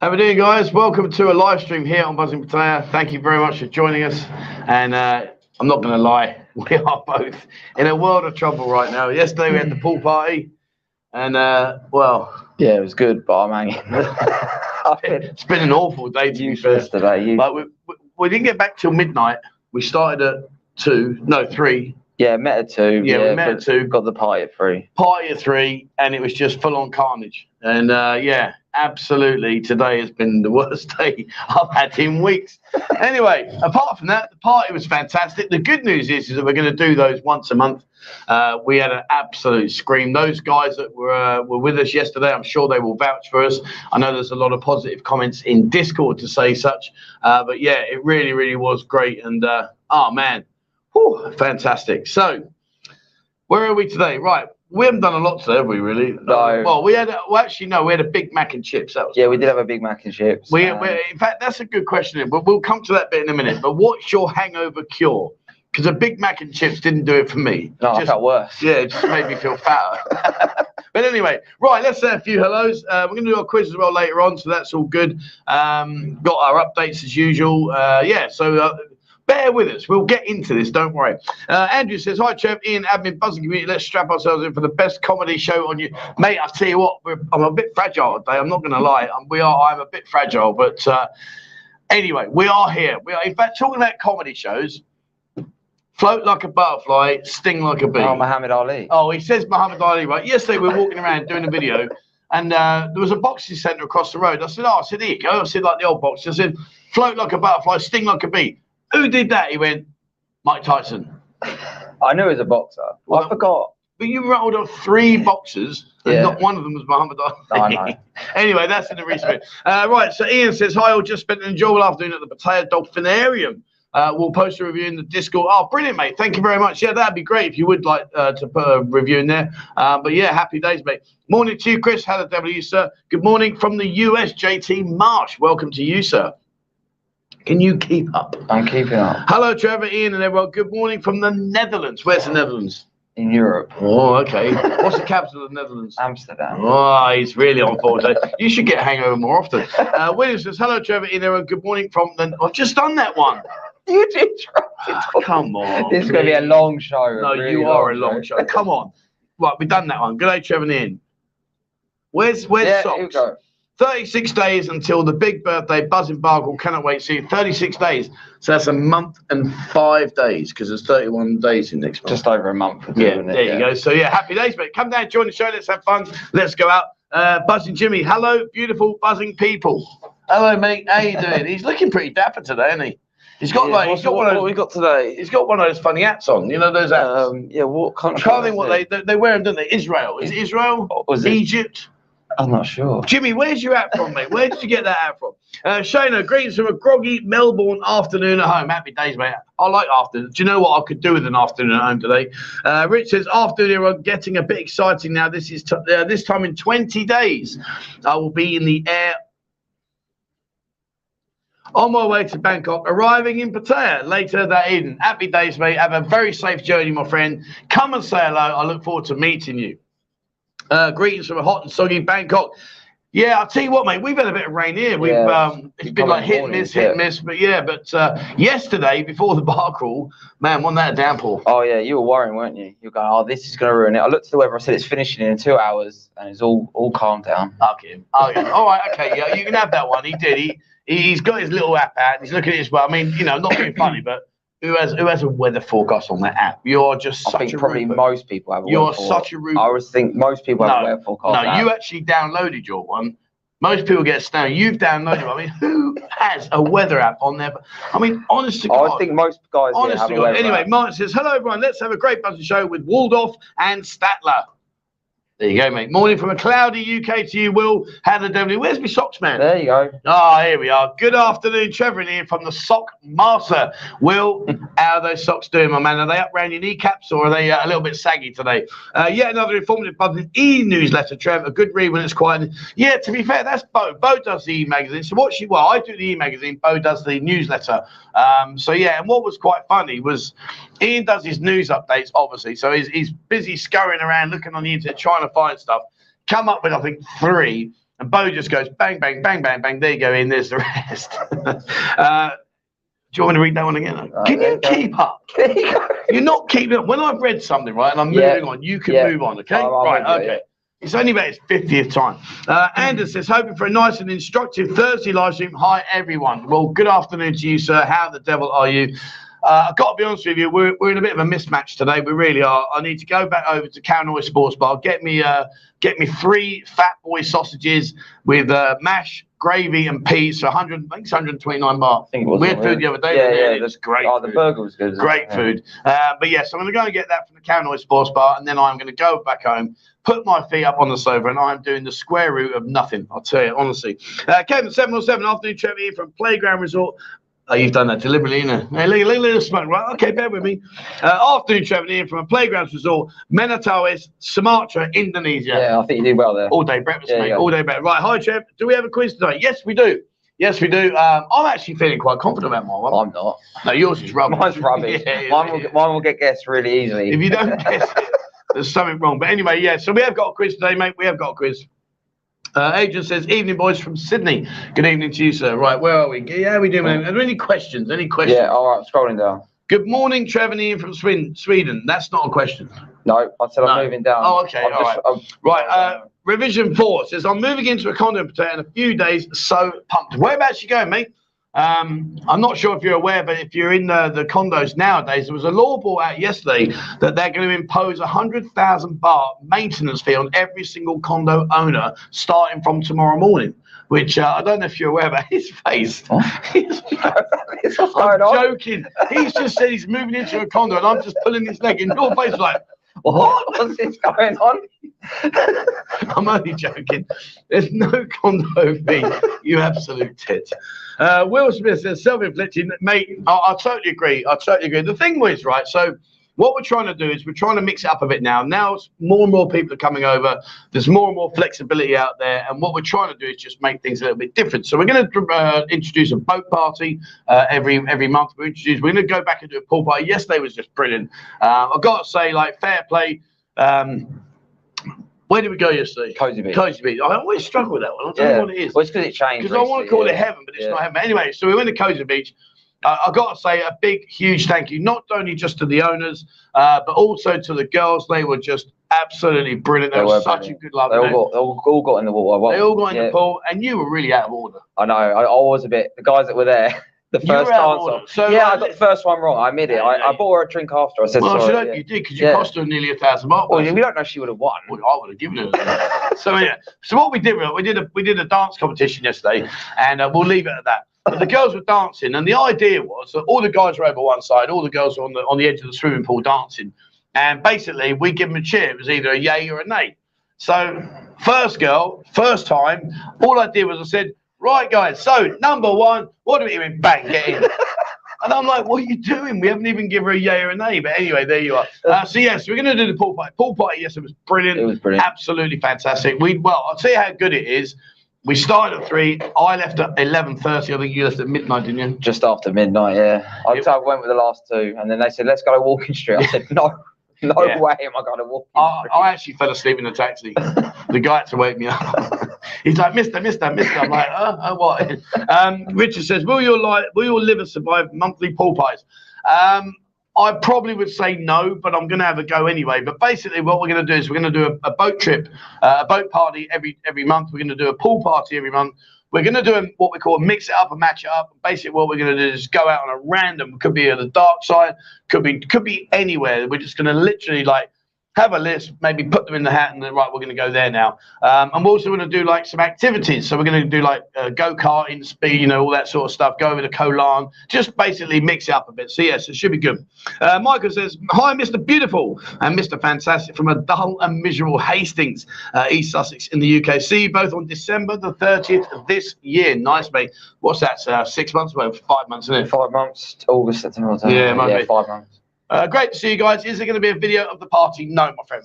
How are you doing, guys? Welcome to a live stream here on Buzzing Pattaya. Thank you very much for joining us. And I'm not going to lie, we are both in a world of trouble right now. Yesterday we had the pool party, and yeah, it was good, but I'm hanging. It's been an awful day to be fair. Like we didn't get back till midnight. We started at 3. Yeah, met at 2. Yeah, we met at 2. Got the party at 3. Party at 3, and it was just full-on carnage. And yeah. Absolutely, today has been the worst day I've had in weeks. Anyway, apart from that, the party was fantastic. The good news is that we're going to do those once a month. We had an absolute scream. Those guys that were with us yesterday, I'm sure they will vouch for us. I know there's a lot of positive comments in Discord to say such, but yeah, it really, really was great. And oh man, whew, fantastic. So, where are we today? Right. We haven't done a lot today, have we, really? No. Well, we had a Big Mac and chips. That was yeah, we did have a Big Mac and chips. In fact, that's a good question. But we'll come to that bit in a minute. But what's your hangover cure? Because a Big Mac and chips didn't do it for me. No, I felt worse. Yeah, it just made me feel fatter. But anyway, right, let's say a few hellos. We're going to do our quiz as well later on, so that's all good. Got our updates as usual. Yeah, so... bear with us. We'll get into this. Don't worry. Andrew says, hi, Trev, Ian, admin, buzzing community. Let's strap ourselves in for the best comedy show on you. Mate, I'll tell you what, I'm a bit fragile today. I'm not going to lie. I'm a bit fragile. But anyway, we are here. In fact, talking about comedy shows, float like a butterfly, sting like a bee. Oh, Muhammad Ali. Oh, he says Muhammad Ali, right? Yesterday we were walking around doing a video, and there was a boxing centre across the road. I said, oh, here you go. I said, like the old boxer. I said, float like a butterfly, sting like a bee. Who did that? He went, Mike Tyson. I knew he was a boxer. Well, I forgot. But you rolled off 3 boxers, and yeah. Not one of them was Muhammad Ali. I know. Anyway, that's in the recent. Right, so Ian says, hi, all. Just spent an enjoyable afternoon at the Pattaya Dolphinarium. We'll post a review in the Discord. Oh, brilliant, mate. Thank you very much. Yeah, that'd be great if you would like to put a review in there. But yeah, happy days, mate. Morning to you, Chris. How the devil are you, sir? Good morning from the US, JT Marsh. Welcome to you, sir. Can you keep up? I'm keeping up. Hello, Trevor, Ian, and everyone. Good morning from the Netherlands. Where's the Netherlands? In Europe. Oh, okay. What's the capital of the Netherlands? Amsterdam. Oh, he's really on board today. You should get hangover more often. William says, hello, Trevor, Ian, everyone. Good morning from the... I've just done that one. You did try. Come on. This is going to be a long show. No, really you are a long show. Come on. Right, we've done that one. Good day, Trevor and Ian. Where's yeah, socks? Here we go. 36 days until the big birthday. Buzzing Bargle cannot wait to see you. 36 days. So that's a month and 5 days because there's 31 days in next month. Just over a month. Yeah, there you go. So, yeah, happy days, mate. Come down, join the show. Let's have fun. Let's go out. Buzzing Jimmy. Hello, beautiful buzzing people. Hello, mate. How you doing? He's looking pretty dapper today, isn't he? He's got one of those funny hats on. You know those hats? Yeah, what country? I can't think what they wear them, don't they? Israel. Is it Israel? Or is it? Egypt? I'm not sure. Jimmy, where's your hat from, mate? Where did you get that hat from? Shona, greetings from a groggy Melbourne afternoon at home. Happy days, mate. I like afternoons. Do you know what I could do with an afternoon at home today? Rich says, afternoon, I'm getting a bit exciting now. This is this time in 20 days. I will be in the air on my way to Bangkok, arriving in Pattaya later that evening. Happy days, mate. Have a very safe journey, my friend. Come and say hello. I look forward to meeting you. Greetings from a hot and soggy Bangkok. Yeah, I'll tell you what, mate, we've had a bit of rain here. We've it's been like hit and miss, but yeah. But yesterday, before the bar crawl, man, wasn't that a downpour? Oh, yeah, you were worrying, weren't you? You were going, oh, this is going to ruin it. I looked at the weather, I said it's finishing in 2 hours, and it's all calmed down. Okay. Oh, yeah. All right, okay, yeah, you can have that one. He did. He's got his little app out, and he's looking at his, well, I mean, you know, not being funny, but Who has a weather forecast on their app? You are just such a rube. Most people have a weather forecast. You're such a rube. I always think most people have a weather forecast. No, you actually downloaded your one. Most people get stoned. You've downloaded one. I mean, who has a weather app on their... I mean, honest to God. I think most guys have a weather app. Anyway, Martin says, hello, everyone. Let's have a great bunch of show with Waldorf and Statler. There you go, mate. Morning from a cloudy UK to you, Will. How the devil? Where's my socks, man? There you go. Oh, here we are. Good afternoon, Trevor, here from the Sock Master. Will, how are those socks doing, my man? Are they up round your kneecaps or are they a little bit saggy today? Yet another informative public e-newsletter, Trevor. A good read when it's quiet. Yeah, to be fair, that's Beau. Beau does the e-magazine. So what she, well, I do the e-magazine. Beau does the newsletter. So yeah, and what was quite funny was Ian does his news updates, obviously. So he's busy scurrying around, looking on the internet, trying to find stuff, come up with I think three, and Beau just goes bang bang bang bang bang, there you go, in there's the rest. Do you want me to read that one again? Can you keep up? You're not keeping up. When I've read something right and I'm moving on, you can move on. Okay, okay, it's only about its 50th time. Anders says, hoping for a nice and instructive Thursday live stream. Hi everyone. Well, good afternoon to you, sir. How the devil are you? I've got to be honest with you, we're in a bit of a mismatch today. We really are. I need to go back over to Cowanoy Sports Bar, get me three Fat Boy sausages with mash, gravy and peas for 100, I think it's 129 baht. I think it was. We had food the other day. Yeah, that's great. Oh, the burger was good. Great food. But yes, so I'm going to go and get that from the Cowanoy Sports Bar, and then I'm going to go back home, put my feet up on the sofa, and I'm doing the square root of nothing. I'll tell you, honestly. Kevin 707, afternoon, Trevor here from Playground Resort. Oh, you've done that deliberately, you know. Hey, little smoke, right? Okay, bear with me. Afternoon, Trevor here from a Playgrounds Resort, Manatawis, Sumatra, Indonesia. Yeah, I think you did well there. All day breakfast, mate. All day breakfast. Right, hi, Trev. Do we have a quiz today? Yes, we do. Yes, we do. I'm actually feeling quite confident about my one. I'm not. No, yours is rubbish. Mine's rubbish. Mine will get guessed really easily. If you don't guess it, there's something wrong. But anyway, yeah, so we have got a quiz today, mate. We have got a quiz. Adrian says, evening, boys, from Sydney. Good evening to you, sir. Right, where are we? Yeah, we do. Are there any questions? Any questions? Yeah, all right, scrolling down. Good morning, Trevor Ian from Sweden. That's not a question. No, I said I'm moving down. Oh, okay, all right. Right, revision 4 says, I'm moving into a condo in a few days, so pumped. Whereabouts you going, mate? I'm not sure if you're aware, but if you're in the condos nowadays, there was a law brought out yesterday that they're going to impose 100,000 baht maintenance fee on every single condo owner starting from tomorrow morning, which I don't know if you're aware about his face. Oh. I'm joking. He's just said he's moving into a condo and I'm just pulling his leg and your face is like, what's this going on? I'm only joking. There's no condo fee, you absolute tit. Will Smith says, self-inflicted, mate. I totally agree. I totally agree. The thing was, right, so what we're trying to do is we're trying to mix it up a bit now. Now more and more people are coming over. There's more and more flexibility out there. And what we're trying to do is just make things a little bit different. So we're going to introduce a boat party every month. We're going to go back and do a pool party. Yesterday was just brilliant. I've got to say, like, fair play. Where did we go yesterday? Cozy Beach. Cozy Beach. I always struggle with that one. I don't know what it is. Well, it's because it changed. Because I want to call it heaven, but it's not heaven. Anyway, so we went to Cozy Beach. I've got to say a big, huge thank you, not only just to the owners, but also to the girls. They were just absolutely brilliant. They were such a good love. They all got in the water. They all got in the pool, and you were really out of order. I know. I was a bit. The guys that were there. The first answer. So, yeah, I got the first one wrong. I admit it. I bought her a drink after. I said, well, sorry. Well, you did, because you cost her nearly 1,000 baht. Well, we don't know if she would have won. Well, I would have given her. So, yeah. So what we did, we did a dance competition yesterday, and we'll leave it at that. But the girls were dancing, and the idea was that all the guys were over one side, all the girls were on the edge of the swimming pool dancing. And basically, we give them a cheer. It was either a yay or a nay. So first girl, first time, all I did was I said, right, guys, so number one, what are we doing? Bang, get in. And I'm like, what are you doing? We haven't even given her a yay or a nay. But anyway, there you are. So, yes, we're going to do the pool party. Pool party, yes, it was brilliant. It was brilliant. Absolutely fantastic. Well, I'll tell you how good it is. We started at 3. I left at 11:30. I think you left at midnight, didn't you? Just after midnight, yeah. I went with the last two. And then they said, let's go to Walking Street. I said, no way am I going to Walking Street. I actually fell asleep in the taxi. The guy had to wake me up. He's like, mister. I'm like, what? Richard says, will your liver survive monthly pool pies? I probably would say no, but I'm going to have a go anyway. But basically what we're going to do is we're going to do a boat trip, a boat party every month. We're going to do a pool party every month. We're going to do what we call mix it up and match it up. Basically, what we're going to do is go out on a random. Could be on the dark side. Could be anywhere. We're just going to literally like have a list, maybe put them in the hat, and then right, we're going to go there now. I'm also going to do like some activities. So we're going to do like go-karting, speed, you know, all that sort of stuff. Go over to Koh Lan, just basically mix it up a bit. So yes, it should be good. Michael says, "Hi, Mr. Beautiful and Mr. Fantastic from a dull and miserable Hastings, East Sussex in the UK. See you both on December the 30th of this year." Nice, mate. What's that? 6 months? Well, 5 months, isn't it? 5 months. August, September. Yeah, might be. 5 months. Great to see you guys. Is there going to be a video of the party? No, my friend.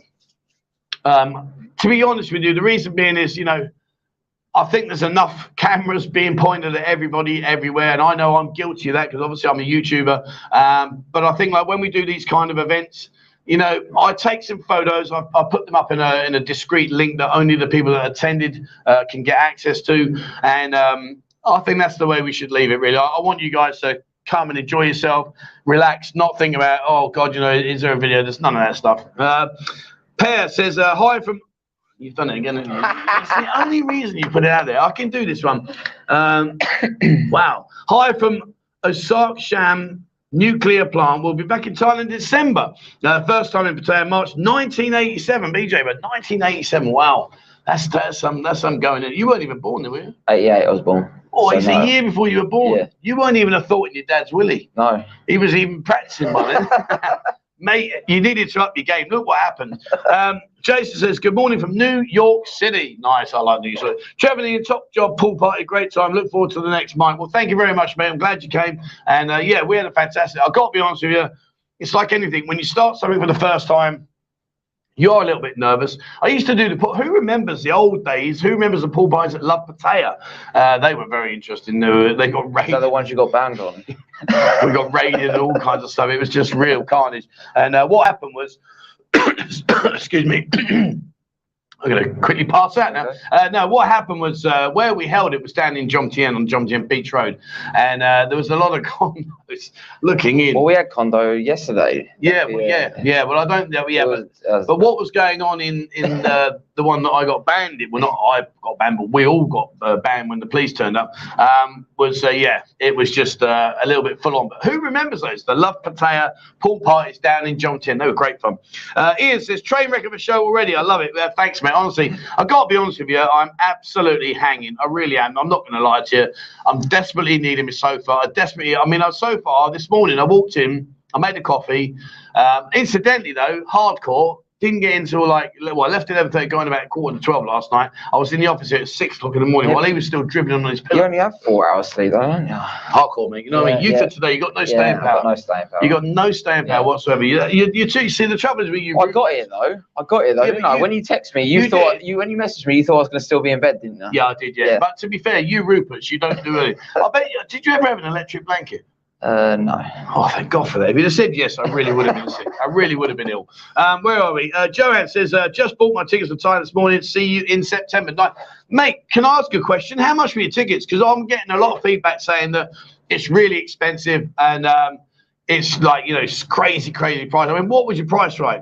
To be honest with you, the reason being is, you know, I think there's enough cameras being pointed at everybody everywhere. And I know I'm guilty of that because obviously I'm a YouTuber. But I think like when we do these kind of events, you know, I take some photos. I put them up in a discreet link that only the people that attended can get access to. And I think that's the way we should leave it, really. I want you guys to come and enjoy yourself, relax, not think about, oh God, you know, is there a video? There's none of that stuff. Pear says, hi from, you've done it again, haven't you? It's the only reason you put it out there. I can do this one. Wow. Hi from Osaksham nuclear plant. We'll be back in Thailand in December. First time in Pattaya, March 1987. BJ, but 1987, wow. That's some going in. You weren't even born, were you? Yeah, I was born. Oh, so it's no. A year before you were born. Yeah. You weren't even a thought in your dad's willy. No. He was even practicing by then. Mate, you needed to up your game. Look what happened. Jason says, good morning from New York City. Nice, I like New York. Traveling in top job, pool party, great time. Look forward to the next, Mike. Well, thank you very much, mate. I'm glad you came. And, yeah, we had a fantastic – I've got to be honest with you, it's like anything. When you start something for the first time, you're a little bit nervous. I used to do the pool. Who remembers the old days? Who remembers the pool parties at Love Pattaya? They were very interesting. They got raided. They're the ones you got banned on. We got raided and all kinds of stuff. It was just real carnage. And what happened was, excuse me. I'm going to quickly pass out now. No, what happened was where we held it was down in Jomtien on Jomtien Beach Road, and there was a lot of condos looking in. Well, we had condo yesterday. Yeah, well, yeah. Well, I don't. Yeah, but what was going on in the one that I got banned? Well, not I got banned, but we all got banned when the police turned up. Was yeah, it was just a little bit full on. But who remembers those? The Love Pattaya pool parties down in Jomtien. They were great fun. Ian says train wreck of a show already. I love it. Thanks, man. Honestly, I gotta be honest with you, I'm absolutely hanging. I really am. I'm not gonna lie to you. I'm desperately needing my sofa. So far this morning I walked in, I made a coffee. Incidentally though, hardcore, didn't get into like, well, I left at 11:30, going about 11:45 last night. I was in the office at 6 o'clock in the morning while he was still dribbling on his pillow. You only have 4 hours sleep, don't you? Hardcore, mate. You know what I mean? You said today you got no staying power. You got no staying power whatsoever. You see, the trouble is with you. I got it though. Yeah, didn't I? When you text me, when you messaged me, you thought I was going to still be in bed, didn't you? Yeah, I did. Yeah, but to be fair, you Rupert's, you don't do anything. I bet. Did you ever have an electric blanket? No. Oh, thank God for that. If you'd have said yes, I really would have been sick. I really would have been ill. Where are we? Joanne says, just bought my tickets for Thailand this morning. See you in September. Mate, can I ask a question? How much were your tickets? Because I'm getting a lot of feedback saying that it's really expensive and it's like, you know, it's crazy, crazy price. I mean, what was your price, right?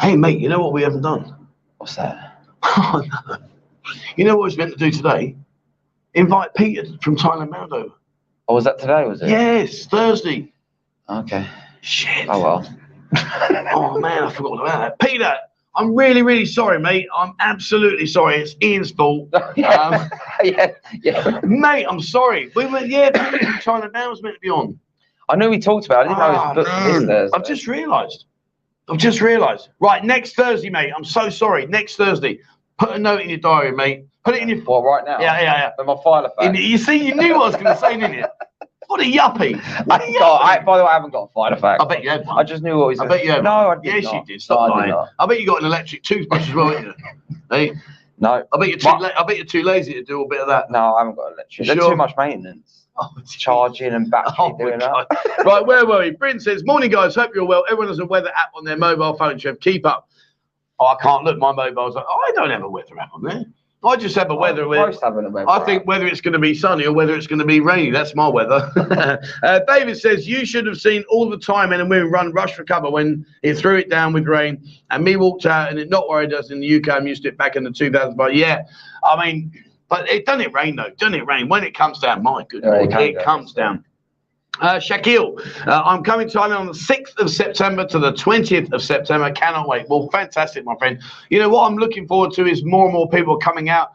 Hey, mate, you know what we haven't done? What's that? Oh, no. You know what we're meant to do today? Invite Peter from Thailand Mound over. Oh, was that today, was it? Yes, Thursday. Okay. Shit. Oh, well. Oh, man, I forgot about that. Peter, I'm really, really sorry, mate. I'm absolutely sorry. It's Ian's fault. Mate, I'm sorry. We were, China Now was meant to be on. I know we talked about it. I've just realised. Right, next Thursday, mate. I'm so sorry. Next Thursday. Put a note in your diary, mate. Put it in your file right now. Yeah. With my file phone. You see, you knew what I was going to say, didn't you? What a yuppie. By the way, I haven't got a file phone. I bet you had one. I just knew what he was going to say. I did not. You did. Stop lying. I bet you got an electric toothbrush as well, didn't you? Hey? No. I bet you're too lazy to do a bit of that. No, I haven't got an electric. There's too much maintenance. Oh, charging and battery doing that. Right, where were we? Bryn says, morning, guys. Hope you're well. Everyone has a weather app on their mobile phone, Trev. Keep up. Oh, I can't look. My mobile's like, I don't have a weather app on there. I just have a weather. I think whether it's going to be sunny or whether it's going to be rainy. That's my weather. David says, you should have seen all the time men and women run rush for cover when it threw it down with rain and me walked out and it not worried us in the UK. I'm used to it back in the 2000s. But yeah, I mean, But it doesn't it rain though? Doesn't it rain? When it comes down, my goodness, it comes down. Shakil, I'm coming to Ireland on the 6th of September to the 20th of September. Cannot wait. Well, fantastic, my friend. You know, what I'm looking forward to is more and more people coming out.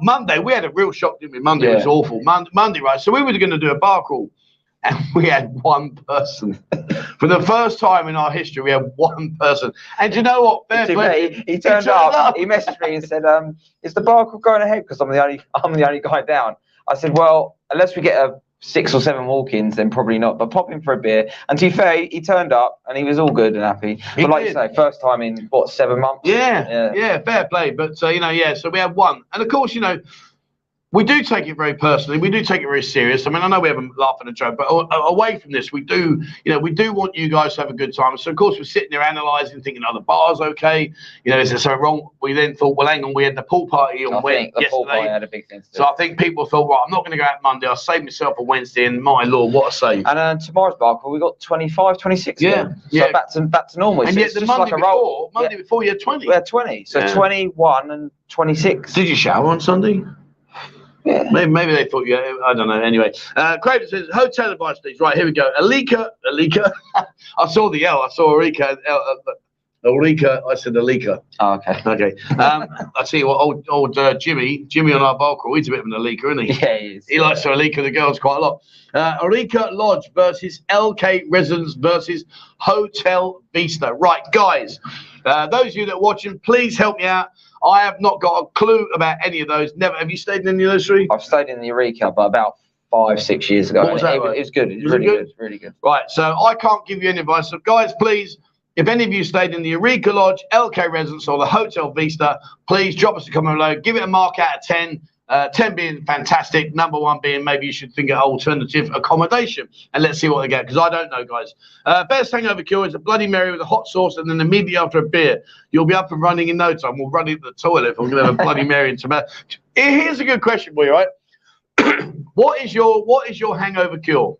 Monday, we had a real shock, didn't we? Monday was awful. Monday, right? So we were going to do a bar crawl, and we had one person. For the first time in our history, we had one person. And do you know what? He turned up. He messaged me and said, "Is the bar crawl going ahead? Because I'm the only guy down." I said, "Well, unless we get a 6 or 7 walk-ins, then probably not. But pop in for a beer." And to be fair, he turned up and he was all good and happy. But like you say, first time in what, 7 months? Yeah, fair play. But you know, so we had one, and of course, you know, we do take it very personally. We do take it very serious. I mean, I know we have a laugh and a joke, but away from this, we do, you know, we do want you guys to have a good time. So of course, we're sitting there analysing, thinking, "Oh, the bar's okay. You know, is there something wrong?" We then thought, "Well, hang on, we had the pool party on Wednesday." The pool party had a big thing to do. So I think people thought, "Right, I'm not going to go out Monday. I'll save myself a Wednesday." And my lord, what a save! And tomorrow's bar crawl, we got 25, 26. So back to normal. And so yet the Monday like before, Monday before, you had 20. We had 20. So 21 and 26. Did you shower on Sunday? Yeah. Maybe they thought, I don't know. Anyway, Craven says, hotel advice, please. Right, here we go. Alika. I saw the L. I saw Arika. Arika, I said Alika. Oh, okay. Okay. I see what old Jimmy on our bar crawl, he's a bit of an Alika, isn't he? Yeah, he is. He likes to Alika the girls quite a lot. Arika Lodge versus LK Residence versus Hotel Vista. Right, guys, those of you that are watching, please help me out. I have not got a clue about any of those. Never. Have you stayed in any of those three? I've stayed in the Eureka, but about 5, 6 years ago. What was that like? It was good. It was really good. Really good. Right. So I can't give you any advice. So guys, please, if any of you stayed in the Eureka Lodge, LK Residence, or the Hotel Vista, please drop us a comment below. Give it a mark out of 10. 10 being fantastic, number 1 being maybe you should think of alternative accommodation, and let's see what they get, because I don't know, guys. Best hangover cure is a Bloody Mary with a hot sauce, and then immediately after a beer, you'll be up and running in no time. We'll run into the toilet if I'm going to have a Bloody Mary and tomato. Here's a good question for you, right? What is your hangover cure?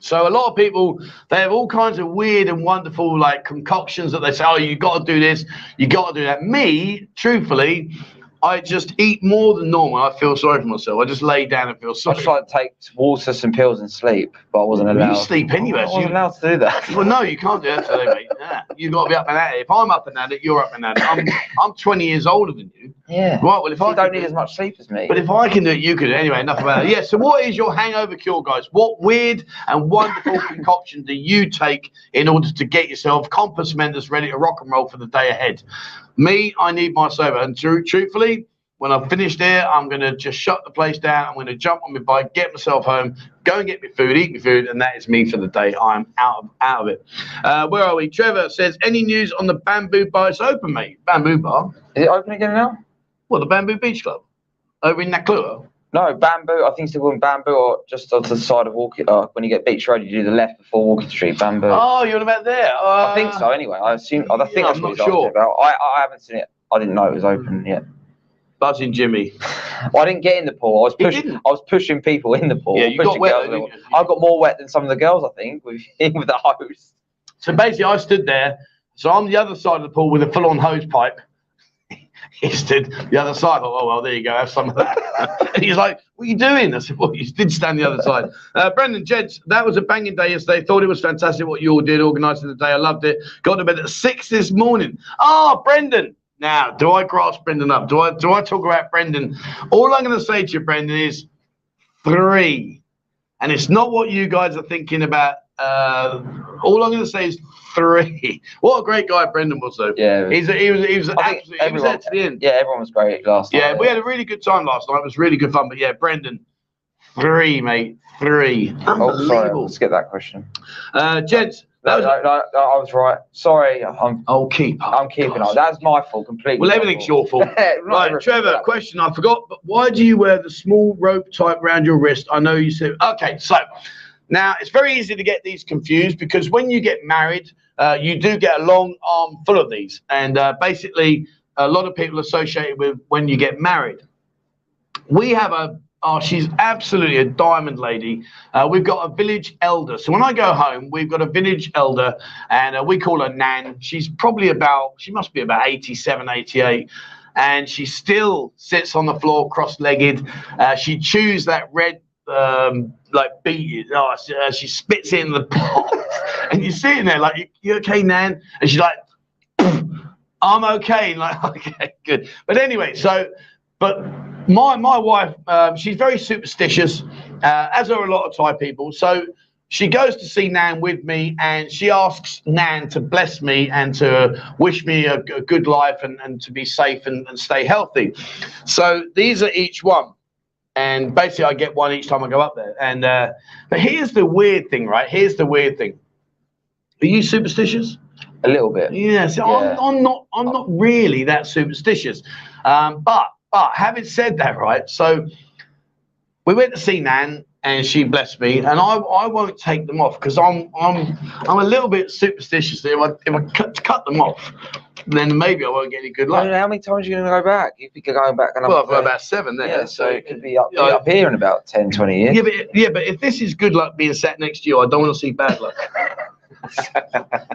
So a lot of people, they have all kinds of weird and wonderful like concoctions that they say, oh, you got to do this, you got to do that. Me, truthfully, I just eat more than normal. I feel sorry for myself. I just lay down and feel sorry. I tried to take water, some pills, and sleep, but I wasn't allowed. You sleep anyway. I wasn't allowed to do that. Well, no, you can't do that today, mate. Nah. You've got to be up and at it. If I'm up and at it, you're up and at it. I'm 20 years older than you. Yeah. Right. Well, if you don't need as much sleep as me. But if I can do it, you can. Anyway, enough about that. Yeah. So, what is your hangover cure, guys? What weird and wonderful concoction do you take in order to get yourself compass mentors ready to rock and roll for the day ahead? Me, I need my sober, and truthfully, when I've finished here, I'm going to just shut the place down. I'm going to jump on my bike, get myself home, go and get my food, eat my food, and that is me for the day. I'm out of it. Where are we? Trevor says, any news on the Bamboo Bar? It's open, mate. Bamboo Bar. Is it open again now? Well, the Bamboo Beach Club over in Naklua. No, Bamboo, I think it's still called Bamboo, or just on the side of Walking, when you get Beach Road, you do the left before Walking Street, Bamboo. Oh, you're about there. I think so, anyway. I think that's what it's about. I haven't seen it. I didn't know it was open yet. Buzzing Jimmy. Well, I didn't get in the pool. I was pushing people in the pool. Yeah, you got wet, didn't you? I got more wet than some of the girls, I think, with the hose. So basically, I stood there. So I'm the other side of the pool with a full-on hose pipe. He stood the other side. I thought, oh, well, there you go. Have some of that. And he's like, what are you doing? I said, well, you did stand the other side. Brendan, gents, that was a banging day yesterday. Thought it was fantastic what you all did, organising the day. I loved it. Got to bed at 6 this morning. Ah, Brendan. Now, do I grasp Brendan up? Do I talk about Brendan? All I'm going to say to you, Brendan, is 3. And it's not what you guys are thinking about. All I'm going to say is 3. What a great guy Brendan was, though. Yeah, he was absolutely. Everyone, he was there to the end. Yeah, everyone was great last night. Yeah, we had a really good time last night. It was really good fun. But yeah, Brendan, 3, mate, 3. Unbelievable. Sorry, let's get that question. Gents, no, I was right. Sorry, I'm keeping on. That's my fault completely. Well, everything's your fault. Right, Trevor. Question I forgot, but why do you wear the small rope type round your wrist? I know you said okay, so. Now, it's very easy to get these confused because when you get married, you do get a long arm full of these. And basically, a lot of people associate it with when you get married. We have she's absolutely a diamond lady. We've got a village elder. So when I go home, we've got a village elder, and we call her Nan. She must be about 87, 88. and she still sits on the floor cross-legged. She chews that red like beet. Oh, she spits it in the pot, and you're sitting there like, you okay, Nan? And she's like, I'm okay. And like, okay, good. But anyway, so, but my wife, she's very superstitious, as are a lot of Thai people. So she goes to see Nan with me, and she asks Nan to bless me and to wish me a good life and to be safe and stay healthy. So these are each one. And basically I get one each time I go up there. And but here's the weird thing, right? Here's the weird thing. Are you superstitious? A little bit. Yes, yeah. I'm not really that superstitious. But having said that, right, so we went to see Nan and she blessed me, and I won't take them off because I'm a little bit superstitious. If I cut them off, then maybe I won't get any good luck. I don't know how many times you're going to go back. You could go back another. Well, I've got about 7 there. Yeah, so it could be up here in about 10, 20 years. Yeah, but if this is good luck being sat next to you, I don't want to see bad luck.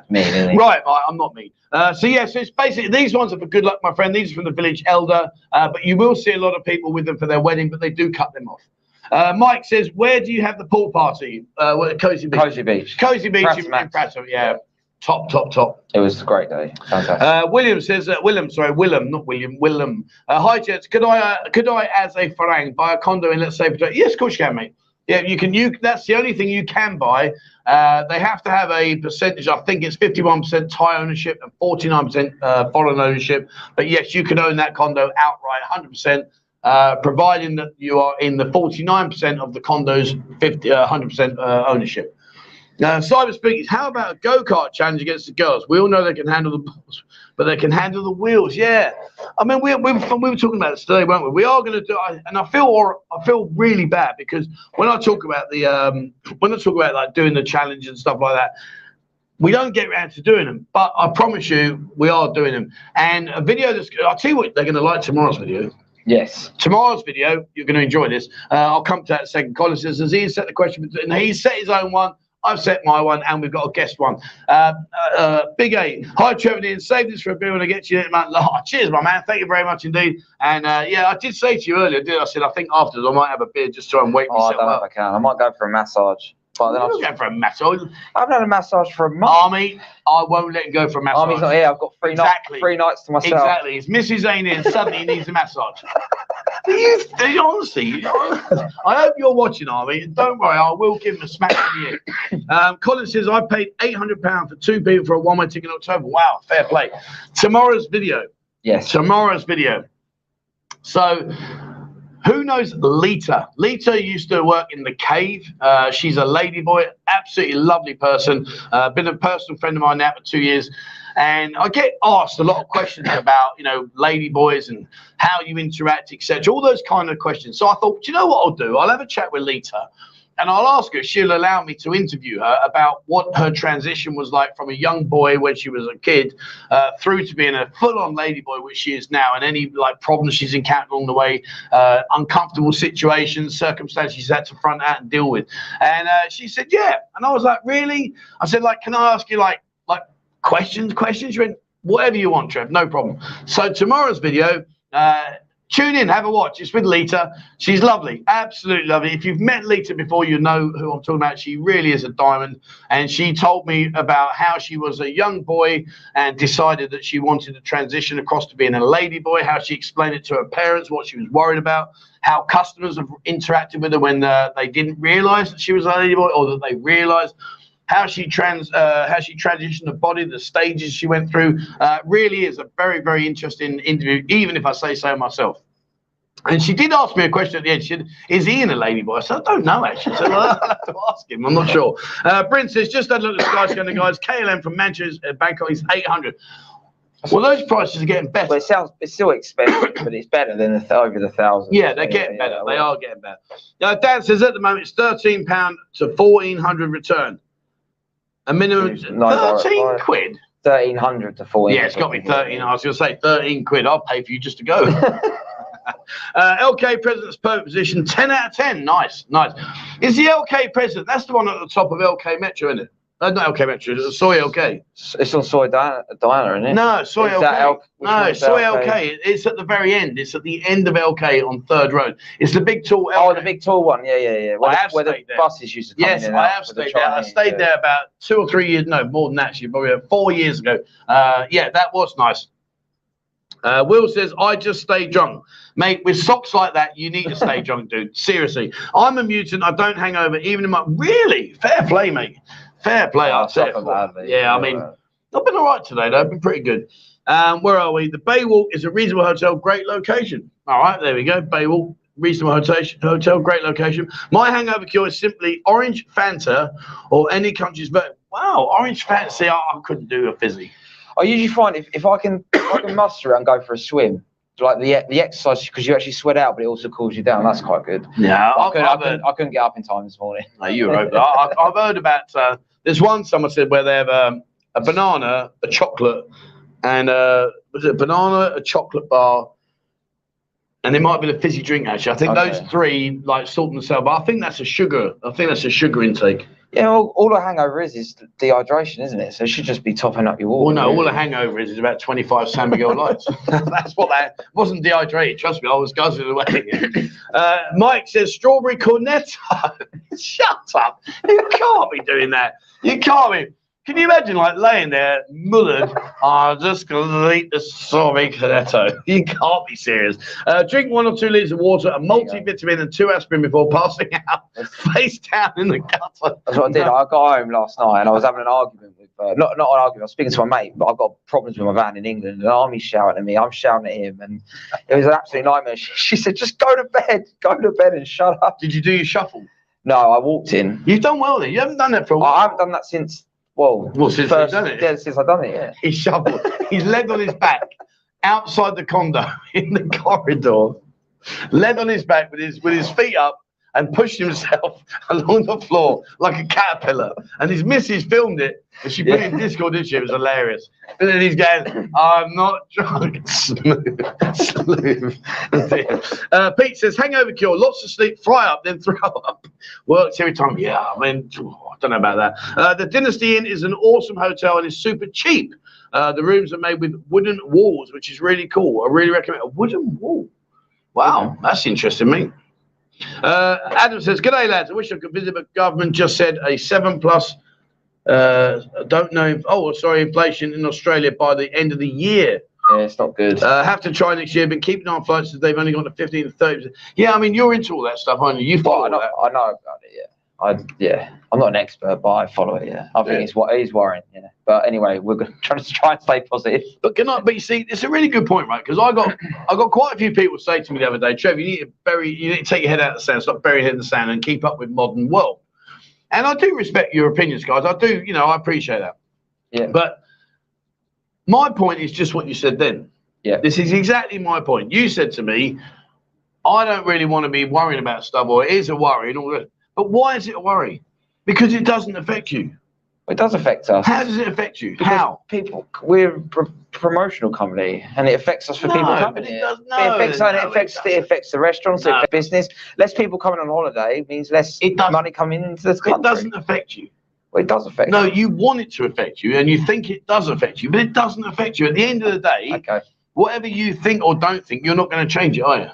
Mean, right, I'm not mean. So it's basically, these ones are for good luck, my friend. These are from the village elder, but you will see a lot of people with them for their wedding, but they do cut them off. Mike says, where do you have the pool party? Well, Cozy Beach. Cozy Beach in Prattle, yeah. Top. It was a great day. Fantastic. William says, Willem. Hi, gents. Could I, as a Farang, buy a condo in, let's say, Pattaya? Yes, of course you can, mate. Yeah, you can. That's the only thing you can buy. They have to have a percentage. I think it's 51% Thai ownership and 49% foreign ownership. But yes, you can own that condo outright, 100%. Providing that you are in the 49% of the condo's 100% ownership. Now, Cyber Speakers, how about a go-kart challenge against the girls? We all know they can handle the balls, but they can handle the wheels. Yeah, I mean, we were talking about this today, weren't we? We are going to do, and I feel really bad because when I talk about like doing the challenge and stuff like that, we don't get around to doing them, but I promise you, we are doing them. And a video that's, I'll tell you what, they're going to like tomorrow's video. Yes. Tomorrow's video, you're going to enjoy this. I'll come to that in a second. Colin says, has Ian set the question? And he set his own one. I've set my one, and we've got a guest one. Big A. Hi, Trevor. Ian, save this for a beer when I get you. Oh, cheers, my man. Thank you very much indeed. And, yeah, I did say to you earlier, I said, I think afterwards I might have a beer just to try and wake myself up. I don't know if I can. I might go for a massage. But then I'll go for a massage. I haven't had a massage for a month. Army, I won't let him go for a massage. Army's not here. I've got three nights to myself. Exactly. It's Mrs. Aine and suddenly he needs a massage. Honestly, I hope you're watching, Army. And don't worry, I will give him a smack on you. Colin says, I paid £800 for 2 people for a one-way ticket in October. Wow, fair play. Tomorrow's video. Yes. Tomorrow's video. So... who knows Lita? Lita used to work in the cave. She's a ladyboy, absolutely lovely person. Been a personal friend of mine now for 2 years. And I get asked a lot of questions about, ladyboys and how you interact, etc. All those kind of questions. So I thought, do you know what I'll do? I'll have a chat with Lita and I'll ask her if she'll allow me to interview her about what her transition was like from a young boy when she was a kid through to being a full-on ladyboy, which she is now, and any problems she's encountered along the way, uncomfortable situations, circumstances she's had to front out and deal with. And she said, yeah. And I was like, really? I said, can I ask you questions? She went, whatever you want, Trev, no problem. So tomorrow's video, tune in, have a watch. It's with Lita. She's lovely, absolutely lovely. If you've met Lita before, you know who I'm talking about. She really is a diamond. And she told me about how she was a young boy and decided that she wanted to transition across to being a ladyboy, how she explained it to her parents, what she was worried about, how customers have interacted with her when they didn't realise that she was a ladyboy or that they realised, how she transitioned the body, the stages she went through. Really is a very, very interesting interview, even if I say so myself. And she did ask me a question at the end. She said, is Ian a ladyboy? I said, I don't know, actually. So I'll have to ask him. I'm not sure. Brent says, just had a look at Skyscanner, guys. KLM from Manchester, Bangkok is 800. Well, those prices are getting better. Well, it's still expensive, but it's better than over the 1,000. Yeah, they're getting better. Yeah, they are getting better. Now, Dan says, at the moment, it's £13 to £1,400 return. A minimum £13. 1,300 to 14. Yeah, it's got me 13. I was going to say £13. I'll pay for you just to go. LK President's Permit Position, 10 out of 10. Nice. Is the LK President? That's the one at the top of LK Metro, isn't it? Not LK Metro. Soy OK. It's on Soy Diana, isn't it? No, Soy is LK. No, Soy LK? LK. It's at the very end. It's at the end of LK on Third Road. It's the big tall LK. Oh, the big tall one. Yeah. Where the buses used to come in and out. Yes, I have stayed there. I stayed there about 2 or 3 years. No, more than that. Probably 4 years ago. Yeah, that was nice. Will says, I just stay drunk. Mate, with socks like that, you need to stay drunk, dude. Seriously. I'm a mutant. I don't hang over even in my... Really? Fair play, mate. Fair play. I'll say it. Yeah, I mean, I've been all right today, though. I've been pretty good. Where are we? The Baywalk is a reasonable hotel, great location. All right, there we go. Baywalk, reasonable hotel, great location. My hangover cure is simply orange Fanta or any country's... Wow, orange Fanta. See, I couldn't do a fizzy. I usually find if I can muster it and go for a swim, like the exercise, because you actually sweat out, but it also cools you down. That's quite good. Yeah, I couldn't get up in time this morning. No, you were over. I've heard about there's one someone said where they have a banana, a chocolate, and was it a banana, a chocolate bar, and it might be the fizzy drink actually. I think those three like sort themselves. But I think that's a sugar. I think that's a sugar intake. Yeah, all a hangover is dehydration, isn't it? So it should just be topping up your water. Well, no, really. All a hangover is about 25 San Miguel lights. That's what that wasn't dehydrated. Trust me, I was guzzling away. Mike says strawberry cornetto. Shut up! You can't be doing that. You can't be. Can you imagine like laying there, mullered? I'm just gonna eat the strawberry cornetto. You can't be serious. Drink 1 or 2 liters of water, a multivitamin, and 2 aspirin before passing out, face down in the gutter. That's what I did. I got home last night and I was having an argument with not an argument. I was speaking to my mate, but I've got problems with my van in England. An army's shouting at me. I'm shouting at him, and it was an absolute nightmare. She said, "Just go to bed, and shut up." Did you do your shuffle? No, I walked in. You've done well then. You haven't done that for a while. I haven't done that since. Well, since I've done it. Yeah, since I've done it, yeah. He shuffled. He's leg on his back outside the condo in the corridor, leg on his back with his feet up and pushed himself along the floor like a caterpillar. And his missus filmed it, and she put it in Discord, didn't she? It was hilarious. And then he's going, I'm not drunk. Smooth. Pete says, hangover cure, lots of sleep, fry up, then throw up. Works every time. Yeah, I mean, I don't know about that. The Dynasty Inn is an awesome hotel and is super cheap. The rooms are made with wooden walls, which is really cool. I really recommend a wooden wall. Wow, that's interesting, mate. Adam says, good day, lads. I wish I could visit, but government just said a 7+ don't know if, inflation in Australia by the end of the year. Yeah, it's not good. Have to try next year, but keep an eye on flights because they've only got the 15 to 30%. Yeah, I mean, you're into all that stuff, aren't you? You follow that. I know about it, yeah. I'm not an expert, but I follow it, yeah. I think it's what it is worrying, yeah. But anyway, we're trying to stay positive. But you see, it's a really good point, right? Because I got quite a few people say to me the other day, Trev, you need to take your head out of the sand, stop burying your head in the sand and keep up with modern world. And I do respect your opinions, guys. I do, I appreciate that. Yeah. But my point is just what you said then. Yeah. This is exactly my point. You said to me, I don't really want to be worrying about stuff, or it is a worry and all that. But why is it a worry? Because it doesn't affect you. It does affect us. How does it affect you? Because we're a promotional company, and it affects us for people coming here. It affects the restaurants, it affects business. Less people coming on holiday means less money coming into the country. It doesn't affect you. Well, it does affect you. No, you want it to affect you, and you think it does affect you, but it doesn't affect you. At the end of the day, whatever you think or don't think, you're not going to change it, are you?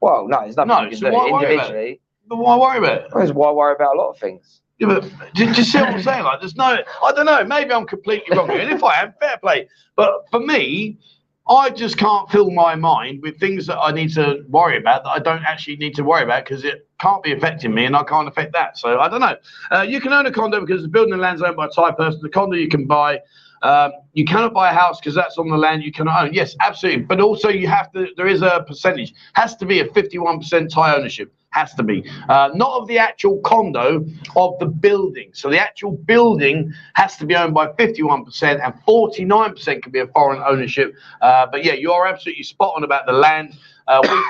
Well, no, there's nothing you can do individually. But why worry about it? Well, why worry about a lot of things? Yeah, but do you see what I'm saying? Like, there's no, I don't know, maybe I'm completely wrong here. And if I am, fair play. But for me, I just can't fill my mind with things that I need to worry about that I don't actually need to worry about because it can't be affecting me and I can't affect that. So I don't know. You can own a condo because the building and land's owned by a Thai person. The condo you can buy. You cannot buy a house because that's on the land you cannot own. Yes, absolutely. But also you have to, there is a percentage. Has to be a 51% Thai ownership. Has to be. Not of the actual condo, of the building. So the actual building has to be owned by 51% and 49% can be a foreign ownership. But yeah, you are absolutely spot on about the land.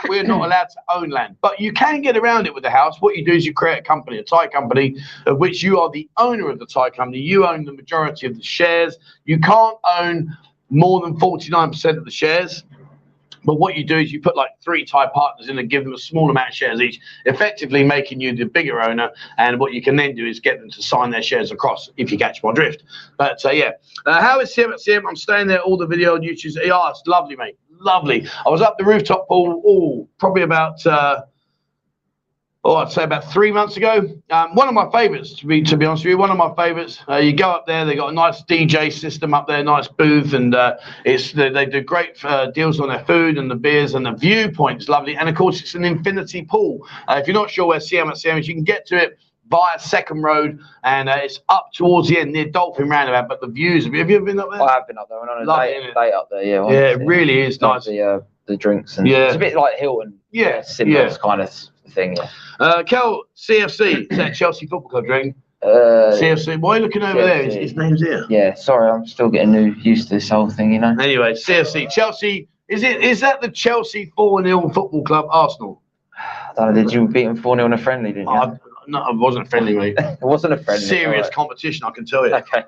We're not allowed to own land. But you can get around it with the house. What you do is you create a company, a Thai company, of which you are the owner of the Thai company. You own the majority of the shares. You can't own more than 49% of the shares. But what you do is you put like 3 Thai partners in and give them a small amount of shares each, effectively making you the bigger owner. And what you can then do is get them to sign their shares across, if you catch my drift. But yeah, how is Siam at Siam? I'm staying there. All the video on YouTube. Yeah, it's lovely, mate. Lovely. I was up the rooftop pool probably about I'd say about 3 months ago. One of my favorites, to be honest with you, you go up there, they got a nice DJ system up there, nice booth, and they do great deals on their food and the beers, and the viewpoint is lovely. And of course, it's an infinity pool. If you're not sure where Siam at Siam is, you can get to it via Second Road, and it's up towards the end near Dolphin Roundabout. But the views, have you ever been up there? I have been up there. I'm on a date up there, yeah. Honestly. Yeah, it really is nice. The drinks, and yeah, it's a bit like Hilton. Yeah, similar kind of thing. Yeah. Kel CFC, is that Chelsea Football Club drink? CFC, why are you looking over CFC. There? His name's here. Yeah, sorry, I'm still getting used to this whole thing, you know. Anyway, CFC, Chelsea, is that the Chelsea 4-0 Football Club Arsenal? I don't know, did you beat them 4-0 in a friendly, didn't you? No, it wasn't a friendly, mate. It wasn't a friendly. Serious competition, I can tell you. Okay.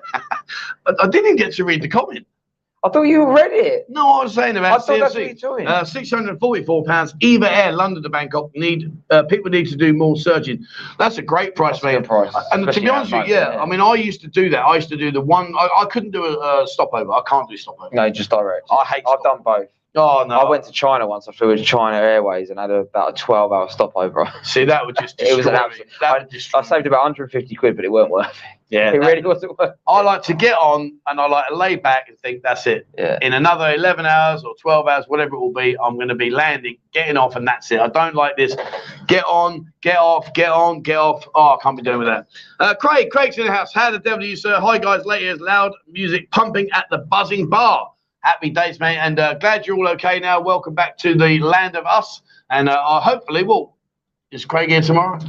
I didn't get to read the comment. I thought you read it. No, I was saying about CFC. £644. Eva Air, London to Bangkok. People need to do more searching. That's a great price, mate. And to be honest with you, yeah, I mean, I used to do that. I used to do the one. I couldn't do a stopover. I can't do stopover. No, just direct. I hate. I've done both. Oh, no. I went to China once. I flew with China Airways and had about a 12-hour stopover. See, that would just destroy it. Was an absolute, I saved about 150 quid, but it weren't worth it. Yeah, it really wasn't worth it. I like to get on and I like to lay back and think that's it. Yeah. In another 11 hours or 12 hours, whatever it will be, I'm going to be landing, getting off, and that's it. I don't like this. Get on, get off, get on, get off. Oh, I can't be doing with that. Craig's in the house. How the devil are you, sir? Hi, guys. Late is loud music pumping at the buzzing bar. Happy days, mate, and glad you're all okay now. Welcome back to the land of us, and hopefully, is Craig here tomorrow?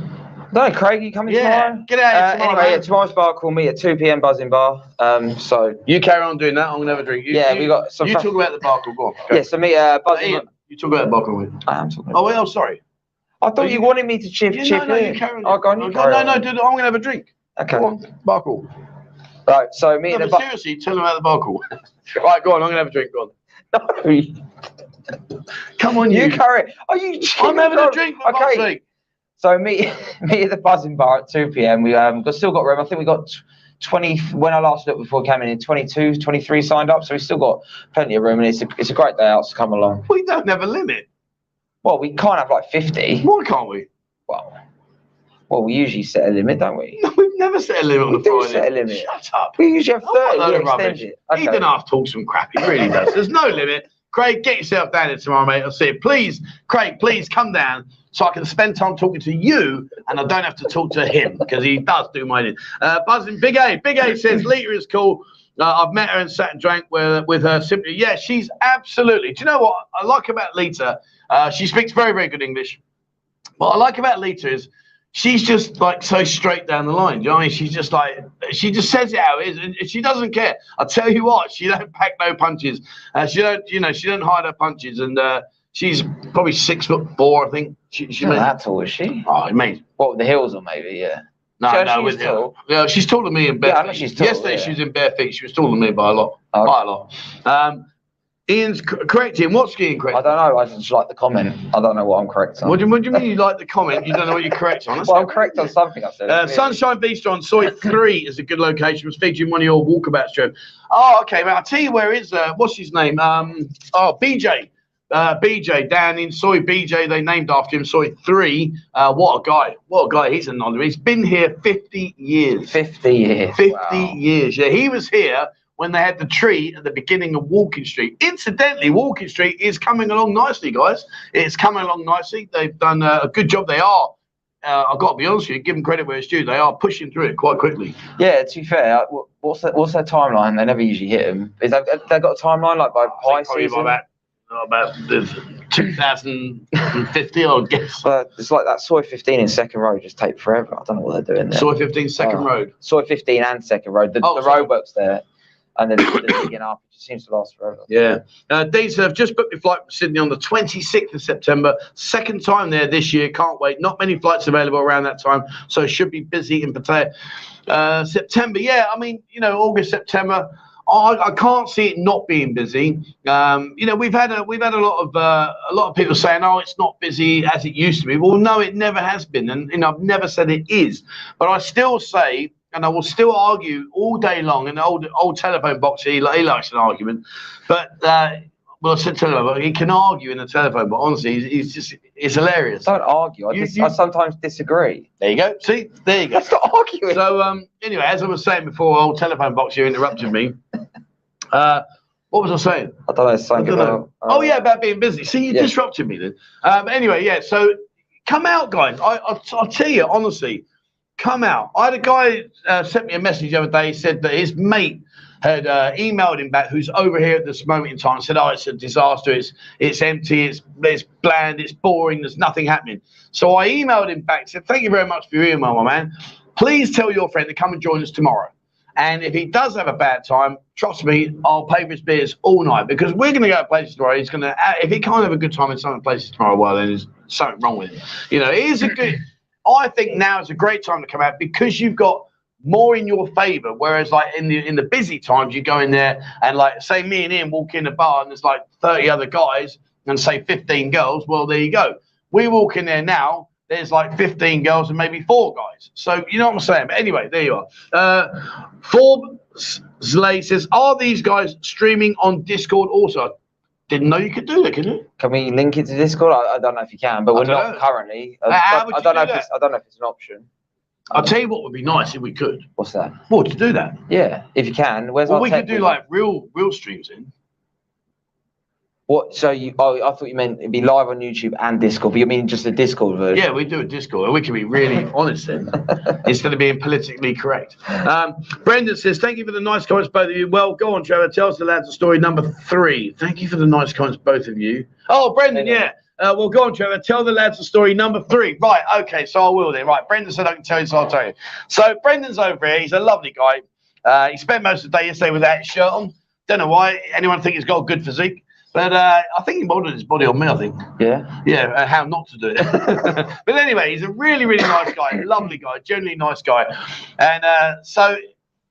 No, Craig, you coming tomorrow? Get out here tomorrow. Anyway, tomorrow's bar, call me at 2 p.m. buzzing bar. So you carry on doing that. I'm gonna have a drink. We got some. You talk about the bar call. Go on. Go. Yeah, so me, buzzing. Ian, you talk about the bar call. I am talking. Oh well, sorry. I thought you wanted me to chip in. You carry on. I'll go on. No, dude, I'm gonna have a drink. Okay. Go on, bar call. Right, so me and the seriously, tell them about the bar call. Right, go on. I'm gonna have a drink. Go on. No, come on, you carry. Are you? I'm having a drink. Okay. So me at the buzzing bar at 2 p.m. We still got room. I think we got 20 when I last looked before coming in. 22, 23 signed up. So we still got plenty of room, and it's a great day out. So come along. We don't have a limit. Well, we can't have like 50. Why can't we? Well, we usually set a limit, don't we? No, we've never set a limit on the Friday. We do set a limit. Shut up. We usually have 30. Okay. Ethan Arth talks some crap. He really does. There's no limit. Craig, get yourself down here tomorrow, mate. I'll see you. Please, Craig, please come down so I can spend time talking to you and I don't have to talk to him because he does do my buzzing. Big A. Big A says Lita is cool. I've met her and sat and drank with her. Simply, yeah, she's absolutely. Do you know what I like about Lita? She speaks very, very good English. What I like about Lita is she's just like so straight down the line. Do you know what I mean? She's just like, she just says it how it is, and she doesn't care. I'll tell you what, she don't pack no punches. She don't hide her punches, and she's probably 6'4", I think. She's not that tall, is she? Oh, I mean, the heels on maybe, yeah. No, with tall. Yeah, she's taller than me in bare feet. I know she's tall. Yesterday she was in bare feet. She was taller than me by a lot, Ian's correcting. What's Ian correcting? I don't know. I just like the comment. I don't know what I'm correct on. What do you mean you like the comment? You don't know what you're correct on? Well, I'm correct on something I said. Sunshine Vista on Soy 3 is a good location. It was featuring one of your walkabouts, Joe. Oh, okay. Well, I'll tell you where is what's his name? BJ. BJ down in Soy. BJ, they named after him, Soy 3. What a guy. What a guy. He's another. He's been here 50 years. 50 years. 50 years. Yeah, he was here when they had the tree at the beginning of Walking Street. Incidentally, Walking Street is coming along nicely, guys. It's coming along nicely. They've done a good job. They are, I've got to be honest with you, give them credit where it's due. They are pushing through it quite quickly. Yeah, to be fair, what's their timeline? They never usually hit them. Is that, they've got a timeline like by high season? About 2050, I guess. It's like that Soy 15 in Second Road just take forever. I don't know what they're doing there. Soy 15 Second Road. Soy 15 and Second Road. The roadworks there. And then digging up, it just seems to last forever. Yeah. Dean said, I've just booked my flight from Sydney on the 26th of September. Second time there this year. Can't wait. Not many flights available around that time, so should be busy in Pattaya. September, yeah. I mean, August, September. I can't see it not being busy. You know, we've had a lot of people saying, "Oh, it's not busy as it used to be." Well, no, it never has been, and you know, I've never said it is. But I still say, and I will still argue all day long. An old telephone box, he likes an argument, but well, I said telephone box. He can argue in a telephone, but honestly, he's just—it's hilarious. Don't argue. I sometimes disagree. There you go. See, there you go. That's not arguing. So, anyway, as I was saying before, old telephone box, you interrupted me. What was I saying? I don't know. Something about, oh yeah, about being busy. See, you disrupted me then. Anyway, yeah. So come out, guys. I'll tell you honestly, come out. I had a guy sent me a message the other day. He said that his mate had emailed him back, who's over here at this moment in time, said, "Oh, it's a disaster. It's empty. It's bland. It's boring. There's nothing happening." So I emailed him back, said, "Thank you very much for your email, my man. Please tell your friend to come and join us tomorrow. And if he does have a bad time, trust me, I'll pay for his beers all night, because we're going to go to places tomorrow. He's going to, if he can't have a good time in some places tomorrow, well, then there's something wrong with him." You know, it is a good. I think now is a great time to come out, because you've got more in your favor, whereas like in the busy times, you go in there and like say me and Ian walk in the bar and there's like 30 other guys and say 15 girls. Well, there you go. We walk in there now, there's like 15 girls and maybe 4 guys. So you know what I'm saying? But anyway, there you are. Forbes Zlay says, "Are these guys streaming on Discord also?" Didn't know you could do that, could you? Can we link it to Discord? I don't know if you can, but we're not currently. I don't know if it's an option. I'll tell you what would be nice if we could. What's that? Well, to do that. Yeah, if you can. Where's well, we could do like real streams in. What? So you? Oh, I thought you meant it'd be live on YouTube and Discord. But you mean just a Discord version? Yeah, we do a Discord. We can be really honest then, instead of being politically correct. Brendan says, "Thank you for the nice comments, both of you." Well, go on, Trevor. Tell us the lads story number 3. Thank you for the nice comments, both of you. Oh, Brendan, yeah. Well, go on, Trevor. Tell the lads the story number 3. Right, okay, so I will then. Right, Brendan said I can tell you, so I'll tell you. So Brendan's over here. He's a lovely guy. He spent most of the day yesterday without his shirt on. Don't know why. Anyone think he's got a good physique? But I think he modeled his body on me, I think. Yeah? Yeah, how not to do it. But anyway, he's a really, really nice guy. Lovely guy. Genuinely nice guy. And so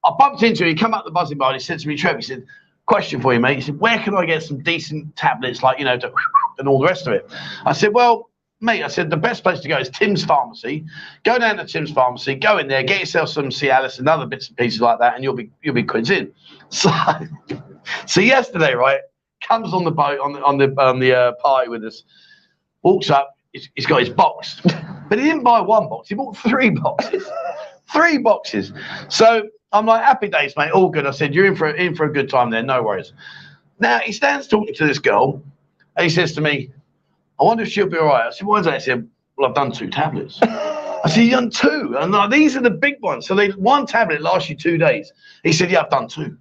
I bumped into him. He came up the buzzing bar and he said to me, "Trevor," he said, "question for you, mate." He said, "Where can I get some decent tablets, like, you know, to..." and all the rest of it. I said, "Well, mate," I said, "the best place to go is Tim's Pharmacy. Go down to Tim's Pharmacy, go in there, get yourself some Cialis and other bits and pieces like that, and you'll be quids in." So yesterday, right, comes on the boat on the party with us, walks up, he's got his box, but he didn't buy one box, he bought 3 boxes. 3 boxes. So I'm like, "Happy days, mate, all good." I said, "You're in for a good time there, no worries." Now he stands talking to this girl. He says to me, "I wonder if she'll be all right." I said, "Why is that?" He said, "Well, I've done 2 tablets." I said, "You've done 2? And like, these are the big ones. So one tablet lasts you 2 days." He said, "Yeah, I've done 2.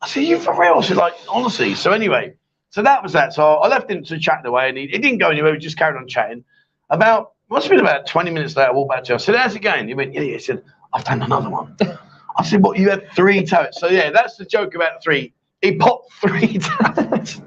I said, "You for real?" I said, like, honestly. So anyway, so that was that. So I left him to chat away, and he didn't go anywhere. We just carried on chatting. Must have been about 20 minutes later, I walked back to him. I said, "How's it going?" He went, "Yeah." He said, "I've done another one." I said, "What, you had 3 tablets?" So yeah, that's the joke about 3. He popped 3 tablets.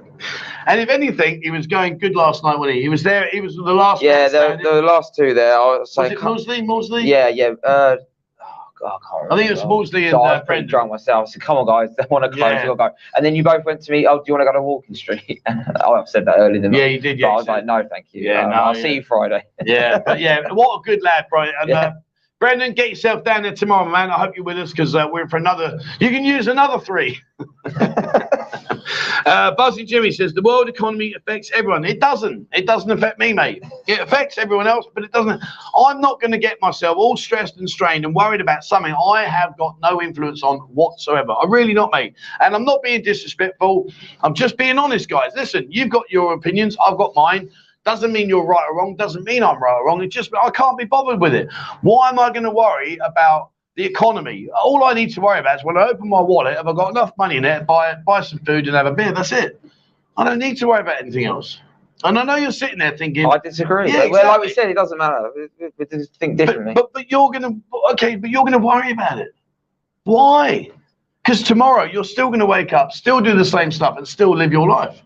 And if anything, he was going good last night, wasn't he? He was there. He was the last. Yeah, the last 2 there. Was it Mosley? Yeah. God, I can't remember. I think it was Mosley and Brendan. Drunk myself. So come on, guys, I want to close. Yeah. You'll go. And then you both went to me. "Oh, do you want to go to Walking Street?" Oh, I've said that earlier. Yeah, you did. Yeah, I was like, "No, thank you. Yeah, no, I'll see you Friday." Yeah, but yeah, what a good lad, bro. And, Brendan, get yourself down there tomorrow, man. I hope you're with us, because we're in for another. You can use another 3. Buzzy Jimmy says, "The world economy affects everyone." It doesn't. It doesn't affect me, mate. It affects everyone else, but it doesn't. I'm not going to get myself all stressed and strained and worried about something I have got no influence on whatsoever. I'm really not, mate. And I'm not being disrespectful. I'm just being honest, guys. Listen, you've got your opinions. I've got mine. Doesn't mean you're right or wrong. Doesn't mean I'm right or wrong. It's just I can't be bothered with it. Why am I going to worry about the economy? All I need to worry about is when I open my wallet, have I got enough money in there, buy some food and have a beer? That's it. I don't need to worry about anything else. And I know you're sitting there thinking, I disagree. Yeah, exactly. Well, like we said, it doesn't matter. We just think differently. But you're going to, okay, but you're going to worry about it. Why? Because tomorrow you're still going to wake up, still do the same stuff and still live your life.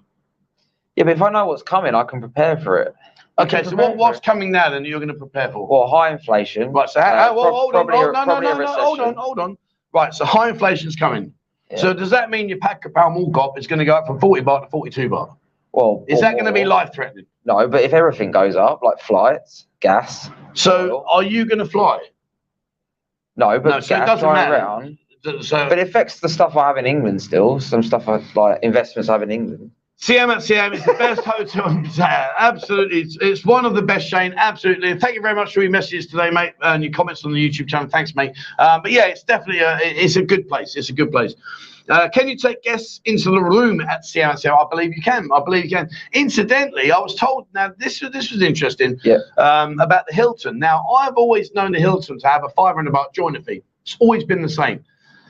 Yeah, but if I know what's coming, I can prepare for it. Okay, so what's coming now then you're going to prepare for? Well, high inflation. Right, so hold on. Right, so high inflation's coming. Yeah. So does that mean your Pakapal Mall is going to go up from 40 baht to 42 baht? Well, is that going to be life-threatening? No, but if everything goes up, like flights, gas. So are you going to fly? No, but no, so gas going around. So, but it affects the stuff I have in England still. Some stuff I like investments I have in England. Siam at Siam is the best hotel in Pattaya. Absolutely. It's one of the best, Shane. Absolutely. And thank you very much for your messages today, mate, and your comments on the YouTube channel. Thanks, mate. But yeah, it's definitely it's a good place. It's a good place. Can you take guests into the room at Siam at Siam? I believe you can. I believe you can. Incidentally, I was told, now this was interesting, about the Hilton. Now, I've always known the Hilton to have a £500 joiner fee. It's always been the same.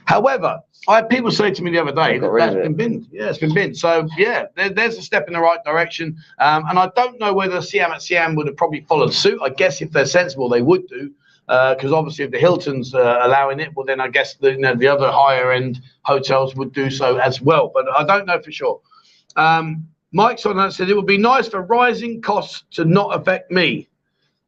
However, I had people say to me the other day that that's been binned. Yeah, it's been binned. So, yeah, there's a step in the right direction. And I don't know whether Siam at Siam would have probably followed suit. I guess if they're sensible, they would do. Because obviously if the Hilton's allowing it, well, then I guess the other higher-end hotels would do so as well. But I don't know for sure. Mike's on that said, it would be nice for rising costs to not affect me.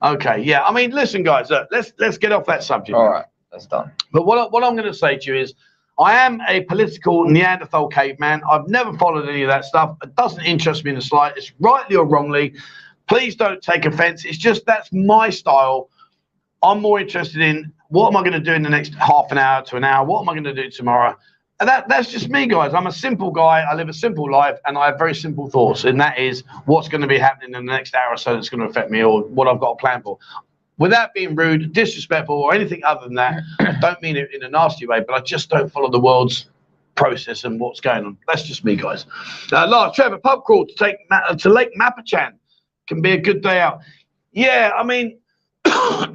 Okay, yeah. I mean, listen, guys, look, let's get off that subject. All right. That's done. But what I'm going to say to you is I am a political Neanderthal caveman. I've never followed any of that stuff. It doesn't interest me in the slightest, rightly or wrongly. Please don't take offense. It's just that's my style. I'm more interested in what am I going to do in the next half an hour to an hour? What am I going to do tomorrow? And that's just me, guys. I'm a simple guy. I live a simple life, and I have very simple thoughts, and that is what's going to be happening in the next hour or so that's going to affect me or what I've got a plan for. Without being rude, disrespectful, or anything other than that, I don't mean it in a nasty way, but I just don't follow the world's process and what's going on. That's just me, guys. Last, Trevor, pub crawl to Lake Mabprachan can be a good day out. Yeah, I mean,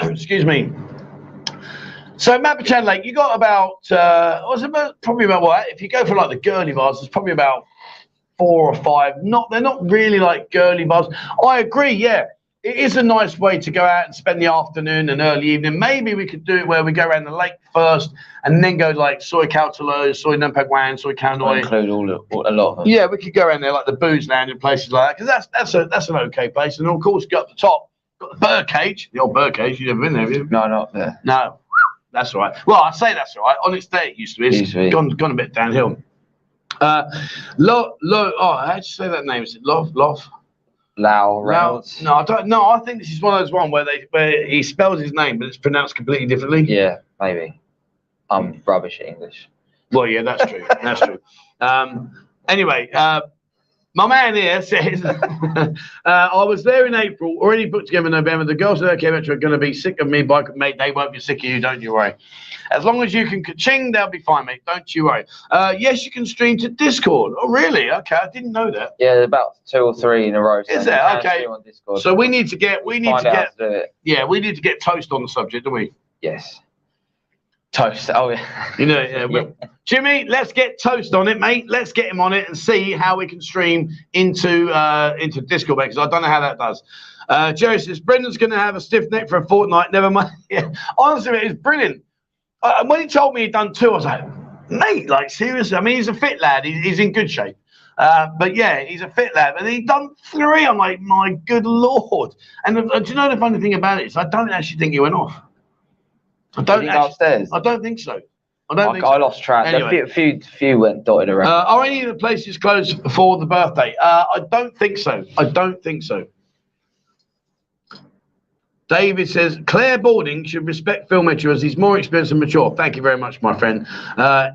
excuse me. So Mabprachan Lake, you got about, if you go for like the girly bars, it's probably about 4 or 5. They're not really like girly bars. I agree, yeah. It is a nice way to go out and spend the afternoon and early evening. Maybe we could do it where we go around the lake first and then go like Soy Kautalo, Soy Numpag Wan, Soy Cowanoy. Include a lot of them. Yeah, we could go around there like the Booze Land and places like that because that's an okay place. And of course, go up the top, got the Bird Cage, the old Bird Cage. You've never been there, have you? No, not there. No, that's all right. Well, I say that's all right. On its day, it used to be. It's gone a bit downhill. How'd you say that name? Is it Love? No, I don't know. I think this is one of those where he spells his name, but it's pronounced completely differently. Yeah, maybe. I'm rubbish at English. Well, yeah, that's true. That's true. Anyway, my man here says, I was there in April, already booked together in November. The girls at LK Metro are going to be sick of me, but mate, they won't be sick of you, don't you worry. As long as you can ka-ching, they'll be fine, mate. Don't you worry. Yes, you can stream to Discord. Oh, really? Okay, I didn't know that. Yeah, about 2 or 3 in a row. So is there? Okay. On Discord, so we need to get Toast on the subject, don't we? Yes. Toast. Oh, yeah. You know, yeah, Jimmy, let's get Toast on it, mate. Let's get him on it and see how we can stream into Discord, because I don't know how that does. Jerry says, Brendan's going to have a stiff neck for a fortnight. Never mind. Yeah. Honestly, it is brilliant. And when he told me he'd done 2, I was like, mate, like, seriously? I mean, he's a fit lad. He's in good shape. But, yeah, he's a fit lad. And he'd done 3. I'm like, my good Lord. And do you know the funny thing about it is I don't actually think he went off. I don't think so. I lost track. Anyway. A few went dotted around. Are any of the places closed for the birthday? I don't think so. David says, Claire Balding should respect Phil Metro as he's more experienced and mature. Thank you very much, my friend,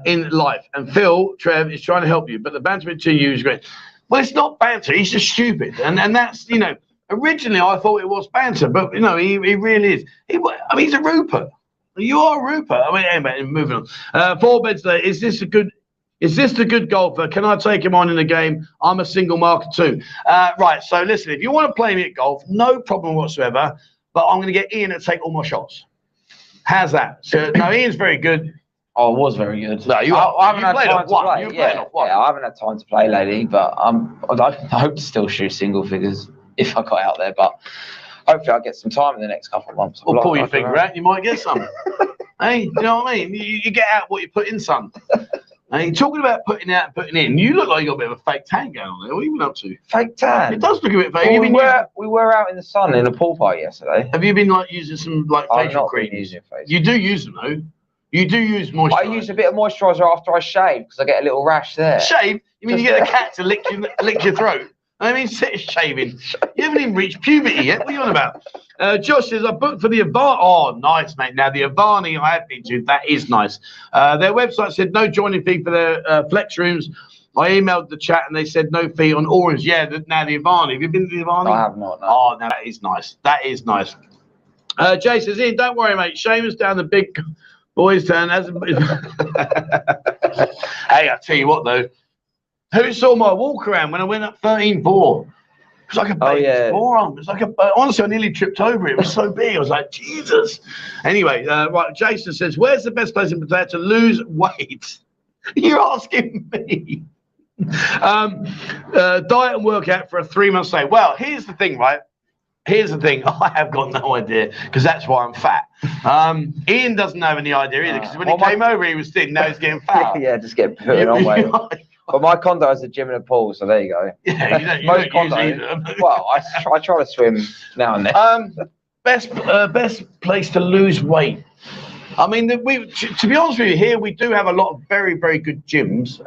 in life. And Phil, Trev, is trying to help you, but the banter between you is great. Well, it's not banter. He's just stupid. And that's, you know, originally I thought it was banter, but, you know, he really is. He's a Rupert. You are Rupert. Anyway, moving on. 4 beds there. Is this the good golfer? Can I take him on in the game? I'm a single marker too. Right. So listen, if you want to play me at golf, no problem whatsoever. But I'm going to get Ian to take all my shots. How's that? So no, Ian's very good. Oh, I was very good. No, I haven't had time to play. Yeah, I haven't had time to play lately, but I hope to still shoot single figures if I got out there, but. Hopefully, I'll get some time in the next couple of months. Or pull your finger out, you might get some. Hey, you know what I mean? You get out what you put in, son. Hey, talking about putting out and putting in, you look like you got a bit of a fake tan going on there. What have you been up to? Fake tan? It does look a bit fake. Well, we were out in the sun in a pool party yesterday. Have you been like using some like facial cream? Using face. You do use them, though. You do use moisturiser. I use a bit of moisturiser after I shave because I get a little rash there. Shave? You mean you get a cat to lick your throat? I mean, shaving. You haven't even reached puberty yet. What are you on about? Josh says, I booked for the Avani. Oh, nice, mate. Now, the Avani I have been to, that is nice. Their website said no joining fee for their flex rooms. I emailed the chat and they said no fee on Orange. Yeah, now the Avani. Have you been to the Avani? I have not. No. Oh, now that is nice. That is nice. Jay says, Ian, don't worry, mate. Seamus down the big boys' turn. Hey, I tell you what, though. Who saw my walk around when I went up 13-4? It was like a baby's forearm. It was like honestly, I nearly tripped over it. It was so big. I was like, Jesus. Anyway, right. Jason says, where's the best place in Pattaya to lose weight? You're asking me. Diet and workout for a 3-month stay. Well, here's the thing, right? Here's the thing. I have got no idea because that's why I'm fat. Ian doesn't have any idea either because when he came over, he was thin. Now he's getting fat. Yeah, just getting put on weight. But my condo is a gym and a pool, so there you go. Yeah, most condos. Well, I try to swim now and then. Best place to lose weight. I mean, to be honest with you, here we do have a lot of very, very good gyms.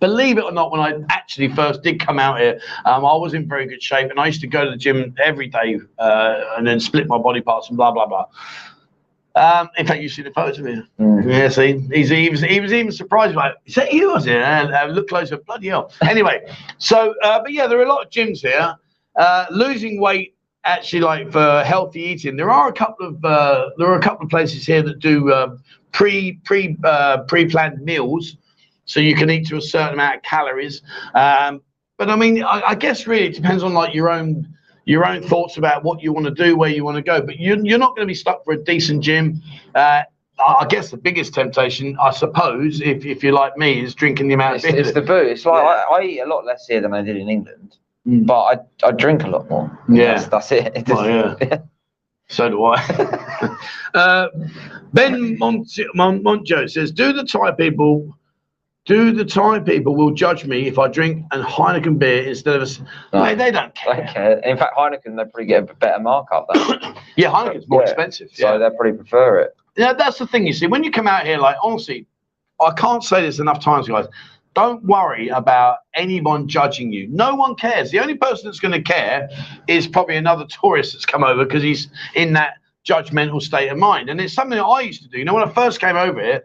Believe it or not, when I actually first did come out here, I was in very good shape, and I used to go to the gym every day and then split my body parts and blah, blah, blah. In fact, you see the photos of him. Mm. Yeah, see, he was even surprised. Like, is that you? I was here. Look closer, bloody hell. Anyway, so but yeah, there are a lot of gyms here. Losing weight, actually, like for healthy eating, there are a couple of places here that do pre-planned meals, so you can eat to a certain amount of calories. But I mean, I guess really it depends on like your own thoughts about what you want to do, where you want to go. But you're not going to be stuck for a decent gym. I guess the biggest temptation, I suppose, if you're like me, is drinking the amount of beer. It's the booze. It's like I eat a lot less here than I did in England, but I drink a lot more. Yeah. That's it. Yeah. So do I. Ben Monjo says, Do the Thai people will judge me if I drink a Heineken beer instead of a... No. Mate, they don't care. In fact, Heineken, they probably get a better markup. Yeah, Heineken's more expensive. Yeah. So they probably prefer it. Yeah, that's the thing, you see. When you come out here, like, honestly, I can't say this enough times, guys. Don't worry about anyone judging you. No one cares. The only person that's going to care is probably another tourist that's come over because he's in that judgmental state of mind. And it's something that I used to do. You know, when I first came over here,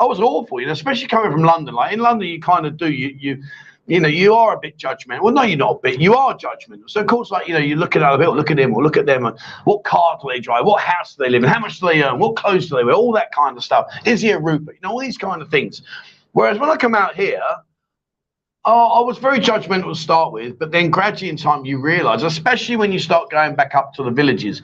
I was awful, you know, especially coming from London. Like in London, you kind of do, you know, you are a bit judgmental. Well, no, you're not a bit. You are judgmental. So of course, like, you know, you look at other people, look at him or look at them. What car do they drive? What house do they live in? How much do they earn? What clothes do they wear? All that kind of stuff. Is he a rooper? You know, all these kind of things. Whereas when I come out here, I was very judgmental to start with, but then gradually in time you realise, especially when you start going back up to the villages.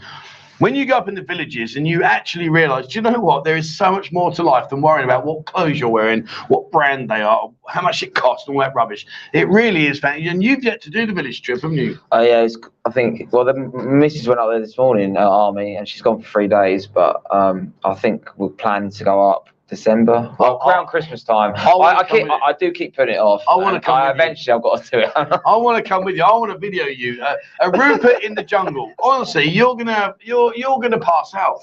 When you go up in the villages and you actually realise, do you know what? There is so much more to life than worrying about what clothes you're wearing, what brand they are, how much it costs, and all that rubbish. It really is fantastic. And you've yet to do the village trip, haven't you? Yeah, I think, well, the missus went up there this morning at Army, and she's gone for 3 days, but I think we're planning to go up December, well, around Christmas time. I do keep putting it off. I want to come. Eventually, I've got to do it. I want to come with you. I want to video you. A Rupert in the jungle. Honestly, you're gonna pass out.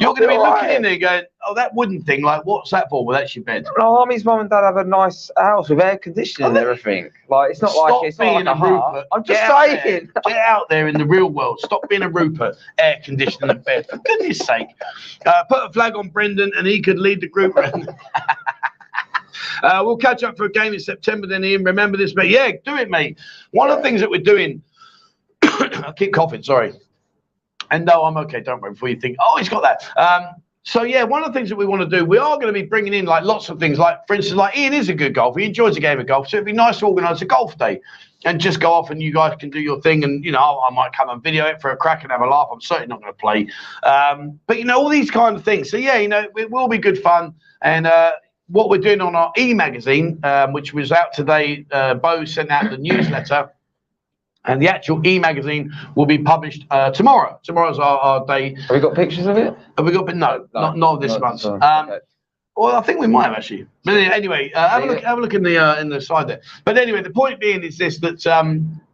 You're gonna be looking in there going, oh, that wooden thing. Like, what's that for? Well, that's your bed. No, Army's mum and dad have a nice house with air conditioning and everything. Like, it's not like a Rupert. I'm just saying, get out there in the real world. Stop being a Rupert. Air conditioning and bed. For goodness' sake, put a flag on Brendan, and he could lead the group. We'll catch up for a game in September then, Ian. Remember this, mate. Yeah, do it, mate. One of the things that we're doing I keep coughing, sorry. And no, I'm okay, don't worry, before you think, oh, he's got that. So yeah, one of the things that we want to do, we are going to be bringing in like lots of things, like for instance, like Ian is a good golfer, he enjoys a game of golf, so it'd be nice to organise a golf day and just go off and you guys can do your thing, and you know, I might come and video it for a crack and have a laugh. I'm certainly not going to play, but you know, all these kind of things. So yeah, you know, it will be good fun. And what we're doing on our e-magazine, which was out today, Beau sent out the newsletter. And the actual e-magazine will be published tomorrow. Tomorrow's our day. Have we got pictures of it? Have we got? No, not this month. Okay. Well, I think we might have actually. But anyway, have a look in the side there. But anyway, the point being is this: that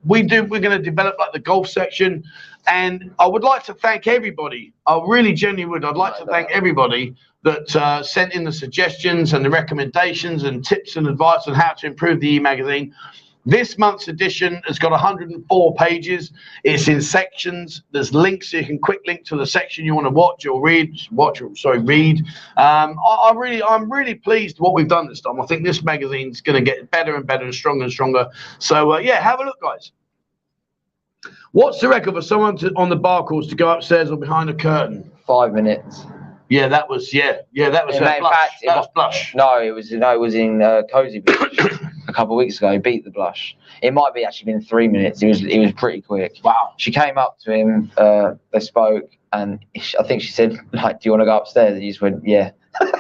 we're going to develop like the golf section, and I would like to thank everybody. I really genuinely would. I'd like to thank everybody that sent in the suggestions and the recommendations and tips and advice on how to improve the e-magazine. This month's edition has got 104 pages. It's in sections. There's links so you can quick link to the section you want to watch or read. Read. I'm really pleased what we've done this time. I think this magazine's going to get better and better and stronger and stronger. So yeah, have a look, guys. What's the record for someone on the bar course to go upstairs or behind a curtain? 5 minutes. Yeah, that was Blush. No, it was in Cozy Beach. A couple of weeks ago, he beat the Blush. It might be actually been 3 minutes. It was pretty quick. Wow. She came up to him. They spoke, and I think she said, "Like, do you want to go upstairs?" And he just went, "Yeah."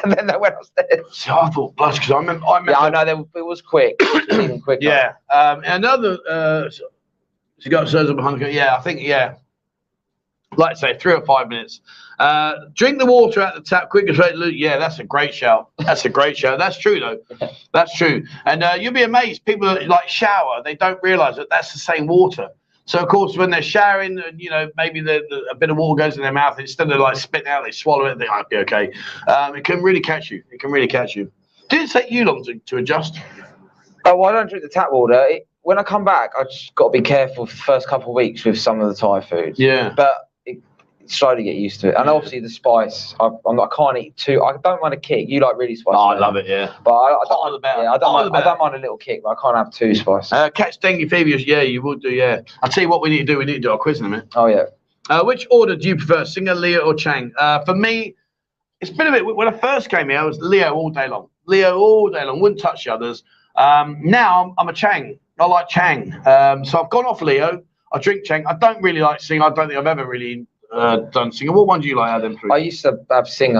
And then they went upstairs. So I thought Blush because I remember. Yeah, I know it was quick. It was even quicker. Yeah. Another. She got upstairs and behind her. Yeah, I think yeah. Like I say, 3 or 5 minutes. Drink the water out the tap, quick and straight. Yeah, that's a great shout. That's a great shout. That's true, though. That's true. And you'll be amazed. People that, like, shower, they don't realise that that's the same water. So, of course, when they're showering and, you know, maybe a bit of water goes in their mouth, instead of, like, spitting out, they swallow it and they think, I'll be okay. It can really catch you. It can really catch you. Did it take you long to adjust? Oh, well, I don't drink the tap water. When I come back, I just got to be careful for the first couple of weeks with some of the Thai food. Yeah. But slowly get used to it, and obviously the spice. I can't eat too. I don't mind a kick. You like really spicy? Oh, I love it, yeah. But I don't mind a little kick, but I can't have too spicy. Catch dengue fever? Yeah, you would do. Yeah. I'll tell you what we need to do. We need to do our quiz in a minute. Oh yeah. Which order do you prefer, Singer, Leo, or Chang? For me, it's been a bit. When I first came here, I was Leo all day long. Leo all day long. Wouldn't touch the others. Now I'm a Chang. I like Chang. So I've gone off Leo. I drink Chang. I don't really like Singer. I don't think I've ever really. Done Singer. What one do you like out of them three? I used to have Singer.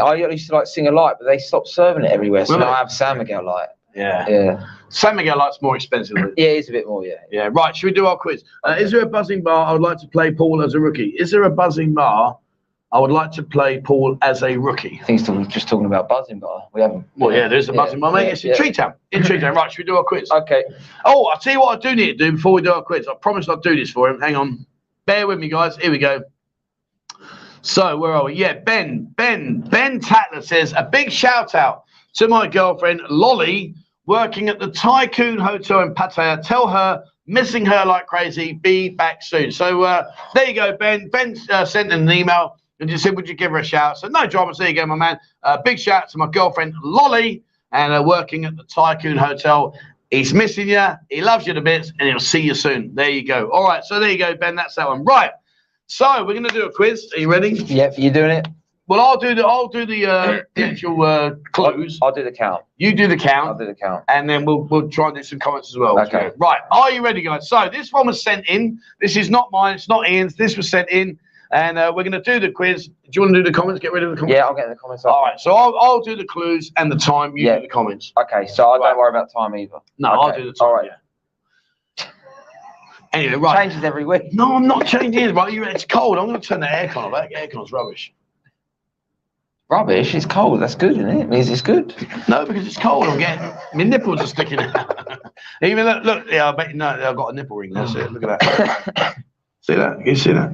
I used to like Singer Light, but they stopped serving it everywhere. So really? Now I have San Miguel Light. Yeah. Yeah. San Miguel Light's more expensive. Isn't it? Yeah, it is a bit more. Yeah. Yeah. Right. Should we do our quiz? Okay. Is there a buzzing bar? I would like to play Paul as a rookie. Is there a buzzing bar? I would like to play Paul as a rookie. I think he's just talking about buzzing bar. We haven't. Well, yeah, there is a buzzing bar, mate. Yeah, it's in Tree Town. In Tree Town. Right. Should we do our quiz? Okay. Oh, I'll tell you what I do need to do before we do our quiz. I promise I'll do this for him. Hang on. Bear with me, guys. Here we go. So where are we? Yeah, Ben Tatler says, a big shout out to my girlfriend Lolly working at the Tycoon Hotel in Pattaya. Tell her, missing her like crazy, be back soon. So there you go, Ben. Ben sent an email and just said, would you give her a shout? So no drama, there you go, my man. Big shout out to my girlfriend Lolly and working at the Tycoon Hotel. He's missing you. He loves you to bits and he'll see you soon. There you go. All right, so there you go, Ben. That's that one. Right. So we're going to do a quiz. Are you ready? Yep, you're doing it. Well, I'll do the actual clues. I'll do the count. You do the count. I'll do the count. And then we'll try and do some comments as well. Okay. Right. Are you ready, guys? So this one was sent in. This is not mine. It's not Ian's. This was sent in, and we're going to do the quiz. Do you want to do the comments? Get rid of the comments. Yeah, I'll get the comments. All right. So I'll do the clues and the time. You do the comments. Okay. So I don't worry about time either. No, okay. I'll do the time. All right. Yeah. Anyway, right. Changes every week. No, I'm not changing. Right, it's cold. I'm going to turn the aircon off. That aircon's rubbish. Rubbish? It's cold. That's good, isn't it? It means it's good. No, because it's cold. I'm getting my nipples are sticking out. Even look. Yeah, I bet you know I've got a nipple ring. That's it. Look at that. See that? Can you see that?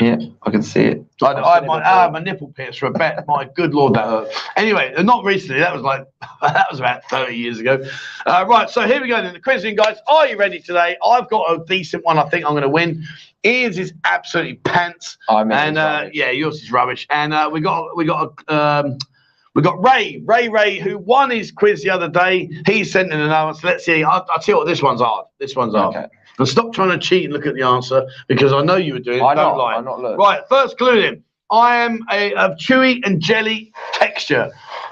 Yeah, I can see it. I have a nipple pierce for a bet. My good lord, that hurt. Anyway, not recently. That was about 30 years ago. Right, so here we go then. The quizzing, guys. Are you ready today? I've got a decent one. I think I'm going to win. Ian's is absolutely pants. Yeah, yours is rubbish. And we got Ray, who won his quiz the other day. He sent in an answer. Let's see. I'll tell you what. This one's hard. This one's hard. Okay. And stop trying to cheat and look at the answer because I know you were doing it. I'm not. Right, first clue then. I am of chewy and jelly texture.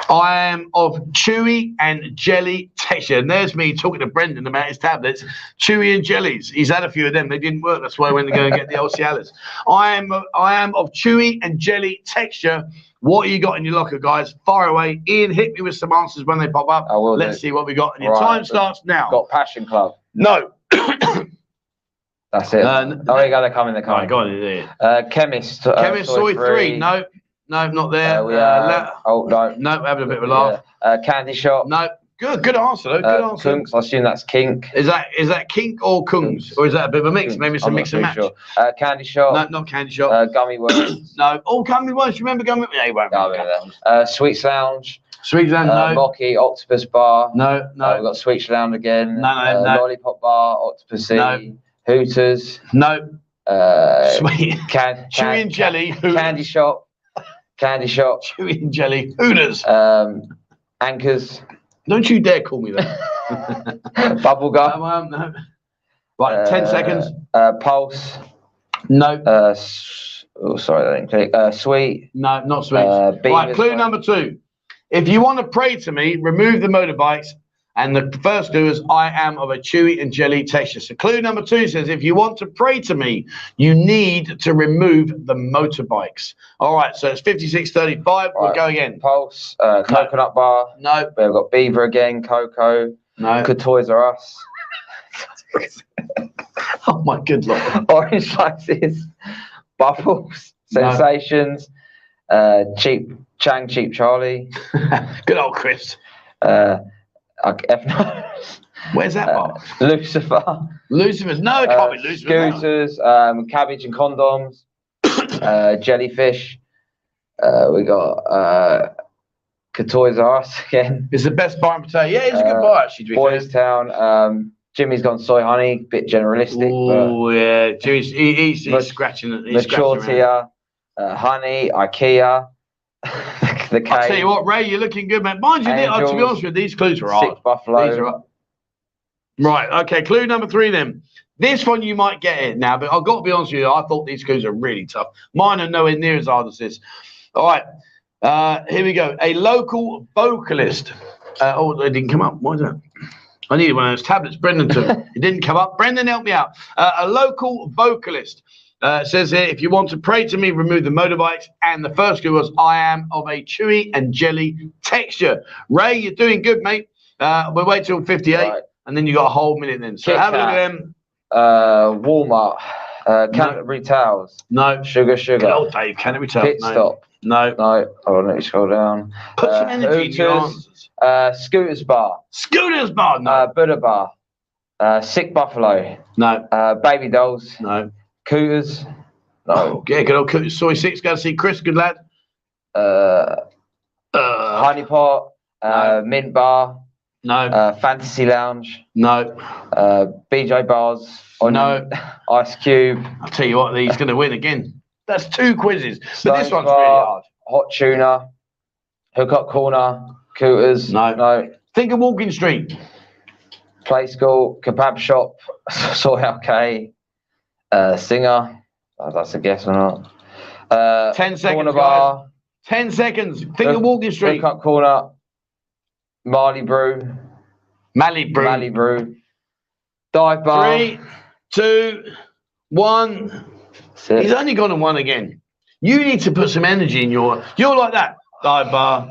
I am of chewy and jelly texture. And there's me talking to Brendan about his tablets. Chewy and jellies. He's had a few of them. They didn't work. That's why I went to go and get the LCLs. I am of chewy and jelly texture. What you got in your locker, guys? Fire away. Ian, hit me with some answers when they pop up. I will. Let's see what we got. And your time starts now. Got Passion Club. No. That's it. There you go. They're coming. Chemist. Chemist Soy Three. No. No, not there. No, having a bit of a laugh. Candy shop. No. Good answer though. Good answer. Kungs, I assume that's kink. Is that kink or kungs, or is that a bit of a mix? Kungs. Maybe it's a mix and match. Sure. Candy shop. No, not candy shop. Gummy worms. No, all gummy worms. Remember gummy? Yeah, you won't. No, Sweets Lounge. Sweets Lounge. No. Mocky Octopus Bar. No, no. We've got Sweets Lounge again. No. Lollipop Bar, Octopussy. No. Hooters. No. Sweet. Chewy and jelly. Candy shop. Candy shop. Chewy and jelly. Hooters. Anchors. Don't you dare call me that. Bubblegum. No. Right, 10 seconds. Pulse. No. Sorry, I didn't click. Sweet. No, not sweet. Right, clue number two. If you want to pray to me, remove the motorbikes. And the first clue is, I am of a chewy and jelly texture. So clue number two says, if you want to pray to me, you need to remove the motorbikes. All right, so it's 56.35. We'll go again. Pulse, Coconut Bar. No. We've got Beaver again, Cocoa. No. Good Toys R Us. Oh, my good Lord. Orange Slices, Bubbles, Sensations, Cheap Charlie. Good old Chris. Where's that box? Lucifer's. No, it can't be Lucifer. Scooters, cabbage and condoms, jellyfish. We got Toys R Us again. It's the best bar in potato. Yeah, it's a good bar actually. Boys Town. Jimmy's gone soy honey. Bit generalistic. Oh yeah, he's scratching it. Mature honey, IKEA. I'll tell you what, Ray, you're looking good, man. Mind you, Angels, to be honest with you, these clues are hard. Buffalo. Right, okay, clue number three then. This one you might get it now, but I've got to be honest with you, I thought these clues are really tough. Mine are nowhere near as hard as this. All right, here we go. A local vocalist. It didn't come up. Why is that? I needed one of those tablets. Brendan took it. It didn't come up. Brendan, help me out. A local vocalist. It says here, if you want to pray to me, remove the motorbikes. And the first clue was, I am of a chewy and jelly texture. Ray, you're doing good, mate. We'll wait till 58, and then you got a whole minute then. So have a look at them. Walmart. Canterbury Towers. No. Sugar. Good old Dave, Canterbury Towers. Pit Stop. No. Oh, let me scroll down. Put some energy in your answers. Scooters Bar. No. Buddha Bar. Sick Buffalo. No. Baby Dolls. No. Cooters, no. Oh, yeah, good old Cooters. Soy Six, go to see Chris, good lad. Honey Pot, no. Mint Bar, no. Fantasy Lounge, no. BJ Bars, no. Ice Cube. I'll tell you what, he's going to win again. That's two quizzes, but this one's really hard. Hot Tuna, Hook Up Corner, Cooters, no. Think of Walking Street. Play School, Kebab Shop, Soy Arcade. Singer, that's a guess or not. 10 seconds. Bar. 10 seconds. Think of Walking Street. Hook Up Corner. Mally Brew. Dive Bar. 3, 2, 1. Six. He's only gone on one again. You need to put some energy in your. You're like that. Dive Bar.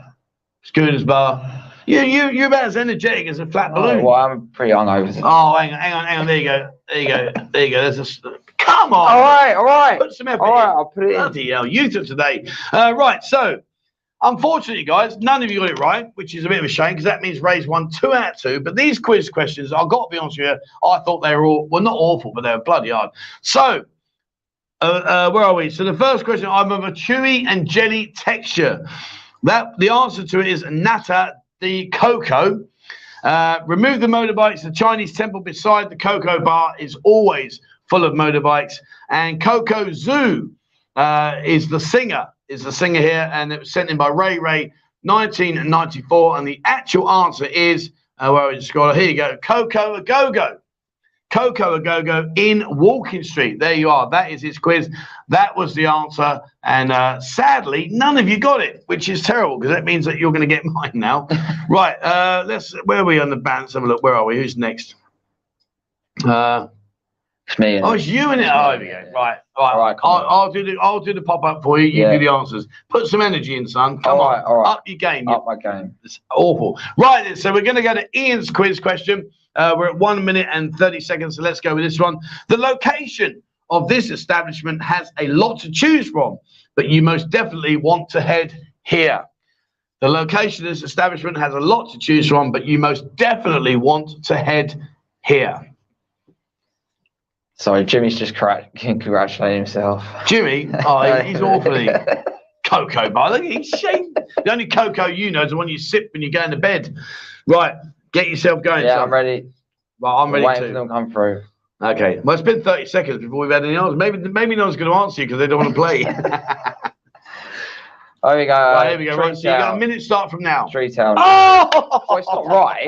Scooters Bar. You're about as energetic as a flat balloon. Well, I'm pretty hungover. Oh, hang on. There you go. Come on. All right. Put some effort in. I'll put it in. Bloody hell, you took today. Right, so unfortunately, guys, none of you got it right, which is a bit of a shame because that means Ray's won 2 out of 2. But these quiz questions, I've got to be honest with you, I thought they were not awful, but they were bloody hard. So, where are we? So the first question, I'm of a chewy and jelly texture. The answer to it is nata the cocoa. Remove the motorbikes. The Chinese temple beside the Cocoa Bar is always full of motorbikes. And Cocoa Zoo is the singer here, and it was sent in by Ray 1994. And the actual answer is, here you go, Cocoa Go Go. Cocoa Go Go in Walking Street. There you are. That is his quiz. That was the answer. And sadly, none of you got it, which is terrible because that means that you're going to get mine now. Right. Where are we on the balance? Have a look. Where are we? Who's next? It's me. It's you and it. Oh, there we go. Right. All right. I'll do the pop up for you. You do the answers. Put some energy in, son. Come on. All right. Up your game. Up my game. It's awful. Right. Then, so we're going to go to Ian's quiz question. We're at 1 minute and 30 seconds, so let's go with this one. The location of this establishment has a lot to choose from, but you most definitely want to head here. The location of this establishment has a lot to choose from, but you most definitely want to head here. Sorry, Jimmy's just congratulating himself. Jimmy? Oh, he's awfully... Cocoa bar. Look, he's shaking. The only cocoa you know is the one you sip when you go into bed. Right, get yourself going. Yeah, son. I'm ready. Well, I'm ready too. Waiting for them to come through. Okay. Well, it's been 30 seconds before we've had any answers. Maybe no one's going to answer you because they don't want to play. There we go. Right, here we go. Right, so you got a minute start from now. Tree Town. Oh! Well, it's not right.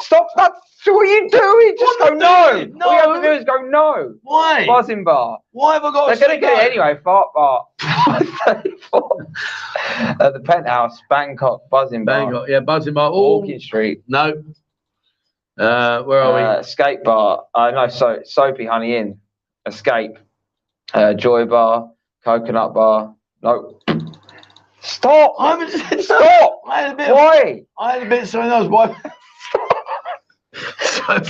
Stop that. What are you doing? Just go no. No. All you have to do is go no. Why? Buzzing bar. Why have I got? They're going to get it anyway. Fart bar. At the Penthouse, Bangkok, buzzing bar. Bangkok, yeah, buzzing bar. Ooh. Walking Street. No. Where are we? Escape bar. No, so Soapy Honey Inn. Escape. Joy bar. Coconut bar. No. Stop! Stop! I had a bit. Why? I had a bit of something else. Why? Stop.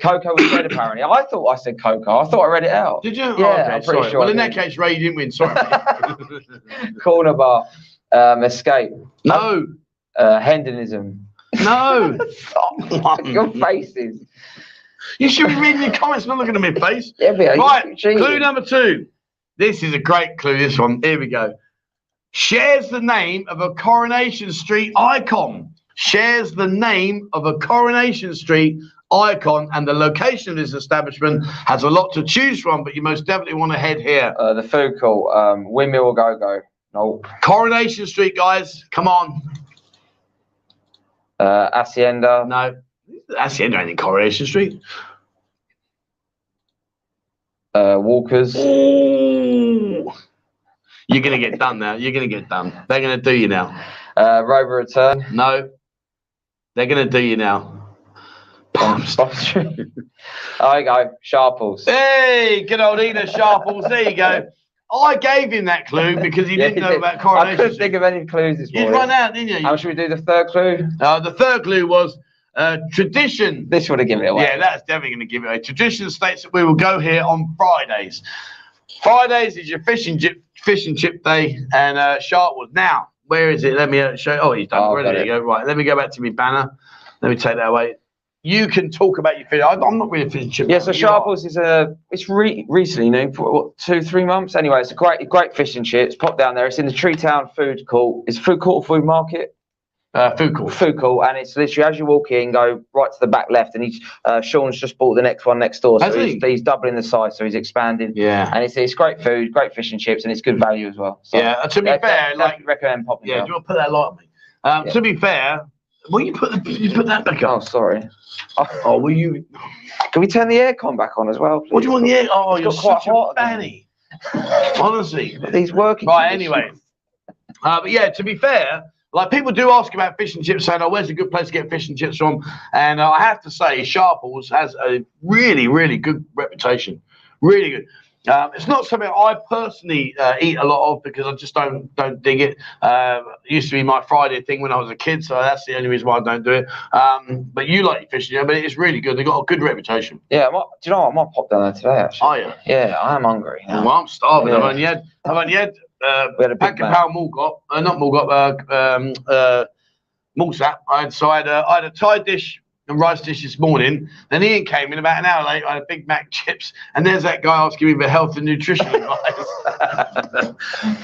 Cocoa was red apparently. I thought I said cocoa. I thought I read it out. Did you? Yeah, oh, okay. I'm pretty sure. Well, in that case, Ray, you didn't win. Sorry. Corner bar. Escape. No. Hendonism. No. Stop. Your faces. You should be reading your comments, not looking at my face. Yeah, right. Clue number two. This is a great clue, this one. Here we go. Shares the name of a Coronation Street icon. Shares the name of a Coronation Street icon, and the location of this establishment has a lot to choose from, but you most definitely want to head here. The food court, Windmill Go Go. Nope. Coronation Street, guys. Come on. Hacienda. No. Hacienda ain't in Coronation Street. Walkers. Ooh. You're going to get done now. You're going to get done. They're going to do you now. Rover Return. No. They're going to do you now. Stop. There you go. Sharples. Hey, good old Ina Sharples. There you go. I gave him that clue because he didn't know about Coronation. I couldn't think of any clues this morning. You'd run out, didn't you? How should we do the third clue? The third clue was tradition. This would have given it away. Yeah, that's definitely going to give it away. Tradition states that we will go here on Fridays. Fridays is your fish and chip day, and Sharples. Now, where is it? Let me show you. Oh, he's done. There you go. Right. Let me go back to my banner. Let me take that away. You can talk about your fish. I'm not really a fish and chip. Yeah, so Sharples is recently new, what, 2-3 months? Anyway, it's a great fish and chips. Pop down there. It's in the Tree Town Food Court. It's food court or food market? Food court. Food court, and it's literally as you walk in, go right to the back left, and Sean's just bought the next one next door. So he's doubling the size, so he's expanding. Yeah. And it's great food, great fish and chips, and it's good value as well. So, yeah, to be fair, like recommend popping. Yeah, do you want to put that light on me? To be fair. Well, you put that back on. Oh, sorry. Oh, will you? Can we turn the aircon back on as well, please? What do you want the air? Oh, you're quite hot, Danny. Honestly, these working. Right, anyway. But yeah, to be fair, like people do ask about fish and chips, saying, "Oh, where's a good place to get fish and chips from?" And I have to say, Sharples has a really, really good reputation. Really good. It's not something I personally eat a lot of because I just don't dig it. It used to be my Friday thing when I was a kid, so that's the only reason why I don't do it. But you like your fish, yeah? But it's really good. They've got a good reputation. Yeah, do you know what? I might pop down there today, actually. Oh, yeah. Yeah, I am hungry now. Well, I'm starving. Yeah. I've only had a pack of pound mulsap. I had a Thai dish and rice dish this morning. Then Ian came in about an hour late. I had a Big Mac chips, and there's that guy asking me for health and nutrition advice.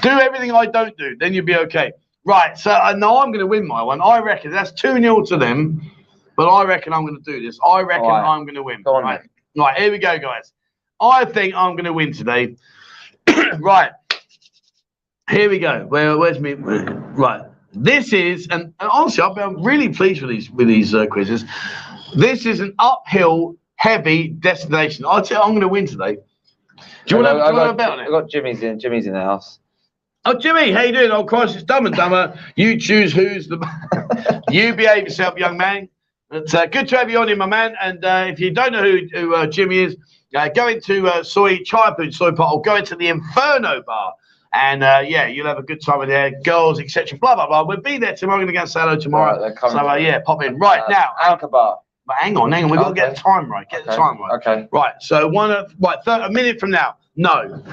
Do everything I don't do, then you'll be okay. Right, so I know I'm going to win my one. I reckon that's 2-0 to them, but I reckon I'm going to do this. I reckon I'm going to win. Go on, right, here we go, guys. I think I'm going to win today. Right, here we go. Where's me? Right. This is, and honestly, I'm really pleased with these quizzes. This is an uphill, heavy destination. I'll tell you, I'm going to win today. Do you want to have a bet on it? I've got Jimmy's in. Jimmy's in the house. Oh, Jimmy, how you doing? Oh, Christ, it's Dumb and Dumber. You choose who's the... You behave yourself, young man. It's good to have you on here, my man. And if you don't know who Jimmy is, go into Chai Food Soy Pot or go into the Inferno Bar. And yeah, you'll have a good time with their girls, etc. Blah blah blah. We'll be there tomorrow. I'm going to go and say hello tomorrow. Right, so yeah, pop in right now. Alka Bar. But hang on, we've got to get the time right. Get the time right. Okay. Right. So a minute from now. No.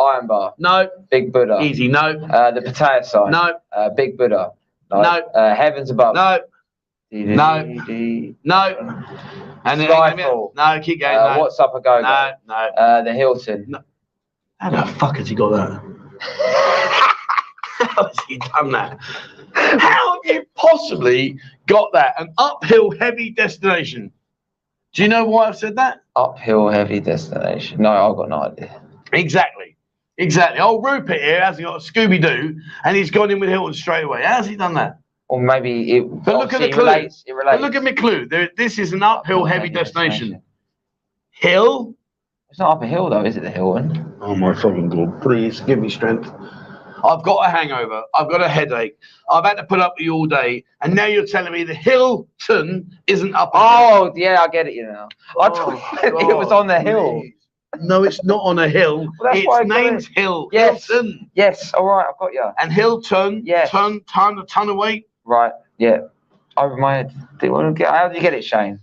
Iron Bar. No. Big Buddha. Easy. No. The Pattaya side. No. Big Buddha. No. Heavens Above. No. No. And Skyfall. No. Keep going. What's Up a Go Go? No. No. The Hilton. No. How the fuck has he got that? How has he done that? How have you possibly got that? An uphill heavy destination. Do you know why I've said that? Uphill heavy destination. No, I've got no idea. Exactly. Old Rupert here hasn't got a Scooby-Doo, and he's gone in with Hilton straight away. How's he done that? Or maybe it. But look at the clue. It relates. But look at my clue. This is an uphill heavy destination. Hill? It's not up a hill though, is it? The Hilton. Oh my fucking God! Please give me strength. I've got a hangover. I've got a headache. I've had to put up with you all day. And now you're telling me the Hilton isn't up. Oh, yeah, I get it, you know. I thought it was on the hill. No, it's not on a hill. Well, its name's Hill. Yes. Hilton. Yes, all right, I've got you. And Hilton, yes. Ton of weight. Right, yeah. Over my head. How did you get it, Shane?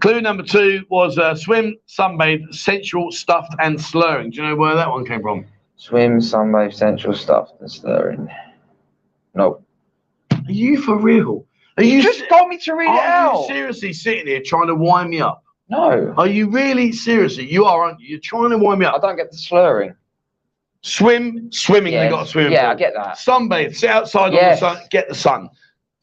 Clue number 2 was swim, sunbathe, sensual, stuffed, and slurring. Do you know where that one came from? Swim, sunbathe, sensual, stuffed, and slurring. Nope. Are you for real? You just told me to read it out. Are you seriously sitting here trying to wind me up? No. Are you really seriously? You are, aren't you? You're trying to wind me up. I don't get the slurring. Swimming. Yes. They got a swimming pool. I get that. Sunbathe, sit outside on the sun, get the sun.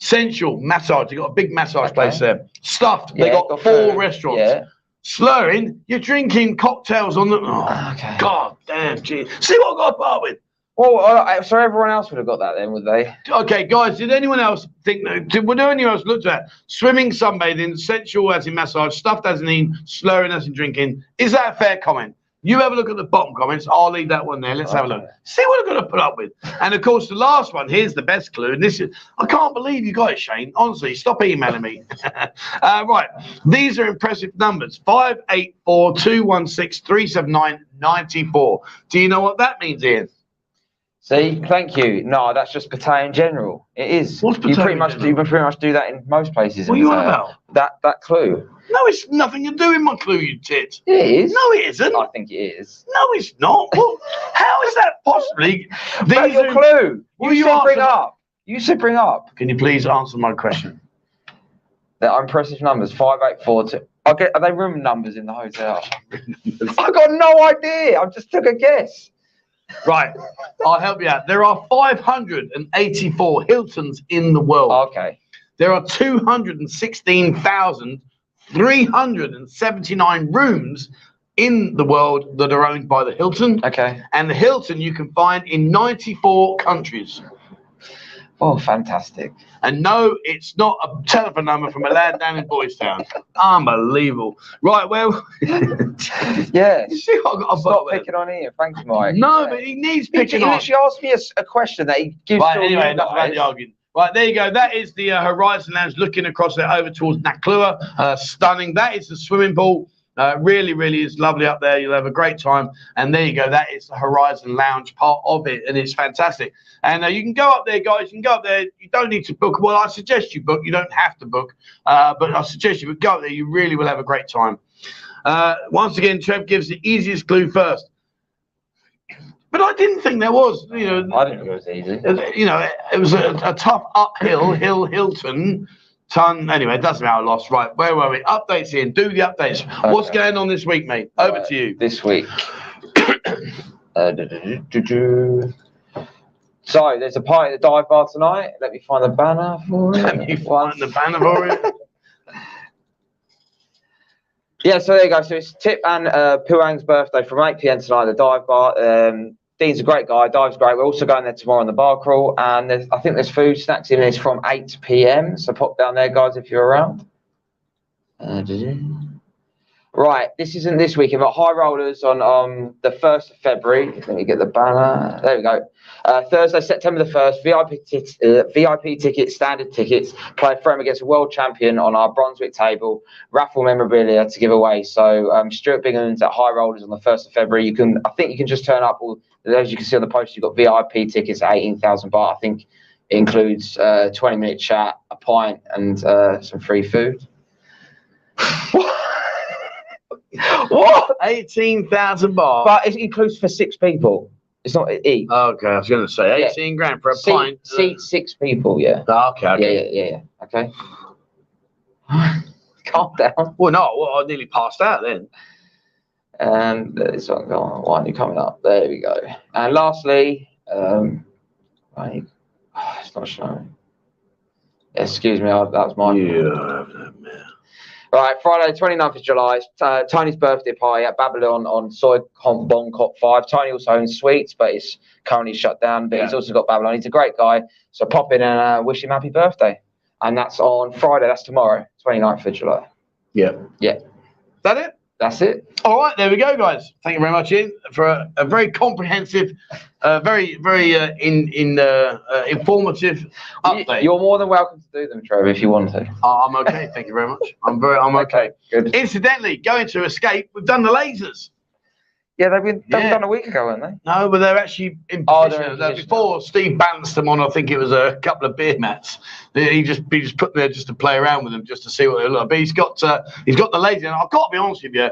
Sensual, massage. You got a big massage place there. Stuffed. They got 4 restaurants. Yeah. Slurring. You're drinking cocktails on the. Oh, God damn, geez. See what I got to part with. Well, so everyone else would have got that then, would they? Okay, guys. Did anyone else think? Would anyone else look at swimming, sunbathing, sensual as in massage, stuffed as in eating, slurring as in drinking? Is that a fair comment? You have a look at the bottom comments. I'll leave that one there. Let's have a look. See what I'm going to put up with. And, of course, the last one. Here's the best clue. And this is, I can't believe you got it, Shane. Honestly, stop emailing me. Right. These are impressive numbers. 584-216-379-94. Do you know what that means, Ian? See, thank you. No, that's just Pattaya in general. It is. What's Pattaya? You pretty much do that in most places. What are you on about? That clue. No, it's nothing to do with my clue, you tit. It is. No, it isn't. I think it is. No, it's not. Well, how is that possibly? That's your clue. You said bring up. Can you please answer my question? They're impressive numbers. 584-2. Are they room numbers in the hotel? I got no idea. I just took a guess. Right. I'll help you out. There are 584 Hiltons in the world. Okay. There are 216,379 rooms in the world that are owned by the Hilton. Okay. And the Hilton you can find in 94 countries. Oh, fantastic. And no, it's not a telephone number from a lad down in Boys Town. Unbelievable. Right, well. Yeah. You see what I got? Stop picking on here. Thank you, Mike. No, but he needs picking on. He literally asked me a question that he gives. Right, anyway, enough about the argument. Right, there you go. That is the Horizon Lounge looking across there over towards Naklua. Stunning. That is the swimming pool. Really, really is lovely up there. You'll have a great time. And there you go. That is the Horizon Lounge part of it. And it's fantastic. And you can go up there, guys. You can go up there. You don't need to book. Well, I suggest you book. You don't have to book. But I suggest you go up there. You really will have a great time. Once again, Trev gives the easiest clue first. But I didn't think there was, you know. I didn't think it was easy. You know, it was a tough uphill, Hilton, ton. Anyway, it doesn't matter. I lost. Right, where were we? Updates in. Do the updates. Okay. What's going on this week, mate? Over to you. This week. So, there's a party at the Dive Bar tonight. Let me find the banner for it. Let me find the banner for it. Yeah, so there you go. So it's Tip and Puang's birthday from 8 PM tonight at the Dive Bar. Dean's a great guy. Dive's great. We're also going there tomorrow on the bar crawl. And I think there's food, snacks in this from 8 PM. So pop down there, guys, if you're around. Right, this isn't this weekend, but High Rollers on the 1st of February. Let me get the banner. There we go. Thursday, September the 1st, VIP tickets, standard tickets. Play a friend against a world champion on our Brunswick table. Raffle memorabilia to give away. So Stuart Bingham's at High Rollers on the 1st of February. I think you can just turn up. As you can see on the post, you've got VIP tickets at 18,000 baht. I think It includes a 20-minute chat, a pint, and some free food. What? 18,000 baht. But it includes for 6 people. It's not each. Okay, I was going to say 18 grand for a pint. Seat 6 people, yeah. Okay, okay. Yeah. Okay. Calm down. Well, no, I nearly passed out then. And this one, go on. Why aren't you coming up? There we go. And lastly, it's not showing. Excuse me, that was mine. Yeah, right, Friday, 29th of July, Tony's birthday party at Babylon on Soy Bongkok 5. Tony also owns Sweets, but it's currently shut down. But he's also got Babylon. He's a great guy. So pop in and wish him happy birthday. And that's on Friday. That's tomorrow, 29th of July. Yeah. Yeah. Is that it? That's it. All right, there we go, guys. Thank you very much, Ian, for a very comprehensive, informative update. You're more than welcome to do them, Trevor, if you want to. I'm okay. Thank you very much. I'm okay. Good. Incidentally, going to Escape, we've done the lasers. Yeah, they've been done a week ago, weren't they? No, but they're actually in position. Oh, they're in position. Before Steve balanced them on, I think it was a couple of beer mats. He just put them there just to play around with them, just to see what they look like. But he's got the laser. And I've got to be honest with you,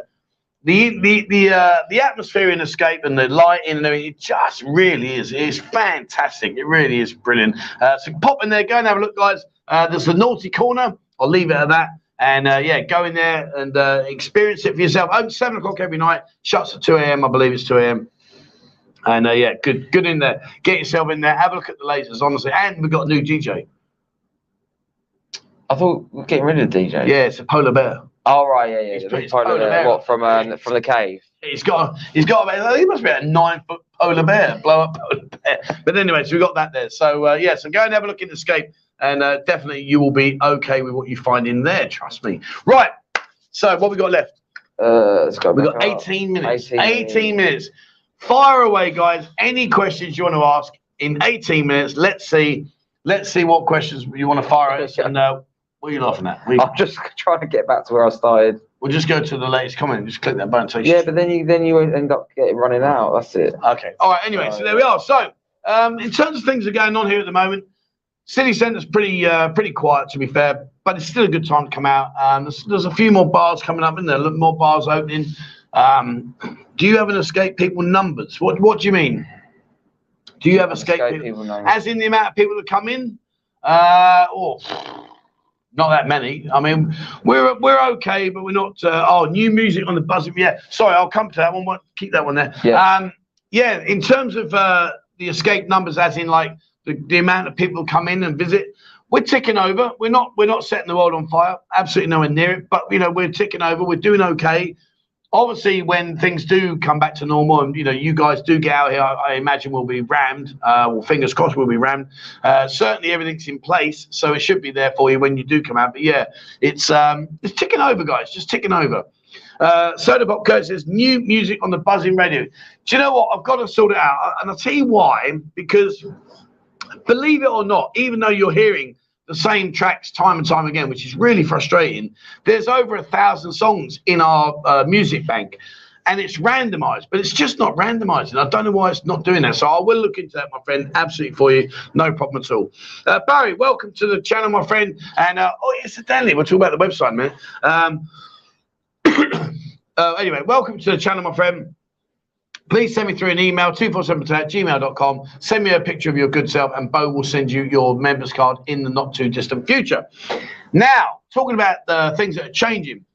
the atmosphere in Escape and the lighting and everything, it just really is fantastic. It really is brilliant. So pop in there, go and have a look, guys. There's the naughty corner. I'll leave it at that. And, yeah, go in there and experience it for yourself. Open 7 o'clock every night. Shuts at 2 a.m. I believe it's 2 a.m. And, yeah, good in there. Get yourself in there. Have a look at the lasers, honestly. And we've got a new DJ. I thought we were getting rid of the DJ. Yeah, it's a polar bear. Oh, right, yeah, yeah. It's polar bear. What, from the cave? He must be a 9-foot polar bear, blow-up polar bear. But anyway, so we've got that there. So, yeah, so go and have a look in the Escape. And definitely you will be okay with what you find in there, trust me. Right, so what we got left? Let's go. We've got 18 minutes. 18 minutes. Fire away, guys. Any questions you want to ask in 18 minutes? Let's see what questions you want to fire at. And what are you laughing at? I'm just trying to get back to where I started. We'll just go to the latest comment and just click that button. Yeah, but then you end up running out. That's it. Okay. All right, anyway, so there we are. So in terms of things that are going on here at the moment, city centre's pretty quiet, to be fair, but it's still a good time to come out. There's a few more bars coming up, isn't there? Look, more bars opening. Do you have an Escape people numbers? What do you mean? Do you have escape people numbers? As in the amount of people that come in? Not that many. I mean, we're okay, but we're not. New music on the buzzer. Yeah, sorry, I'll come to that one. We'll keep that one there. Yeah. Yeah. In terms of the Escape numbers, as in like. The amount of people come in and visit, we're ticking over. We're not setting the world on fire. Absolutely nowhere near it. But you know, we're ticking over. We're doing okay. Obviously, when things do come back to normal, and you know, you guys do get out here, I imagine we'll be rammed. Well, fingers crossed, we'll be rammed. Certainly, everything's in place, so it should be there for you when you do come out. But yeah, it's ticking over, guys. Just ticking over. Soda Pop Kurt says new music on the buzzing radio. Do you know what? I've got to sort it out, and I'll tell you why, because. Believe it or not, even though you're hearing the same tracks time and time again, which is really frustrating, there's over 1,000 songs in our music bank, and it's randomized, but it's just not randomizing. I don't know why it's not doing that. So I will look into that, my friend, absolutely for you. No problem at all. Barry, welcome to the channel, my friend. And incidentally, we'll talk about the website in a minute. Anyway, welcome to the channel, my friend. Please send me through an email, 247@gmail.com. Send me a picture of your good self, and Beau will send you your members card in the not-too-distant future. Now, talking about the things that are changing,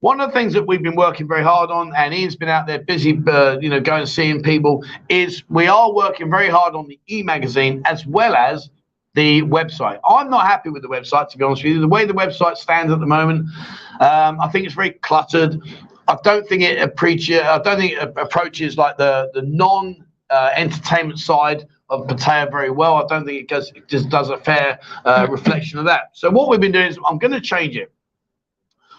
one of the things that we've been working very hard on, and Ian's been out there busy, going and seeing people, is we are working very hard on the e-magazine as well as the website. I'm not happy with the website, to be honest with you. The way the website stands at the moment, I think it's very cluttered. I don't think it approaches like the non-entertainment side of Pattaya very well. I don't think it just does a fair reflection of that. So what we've been doing is I'm going to change it.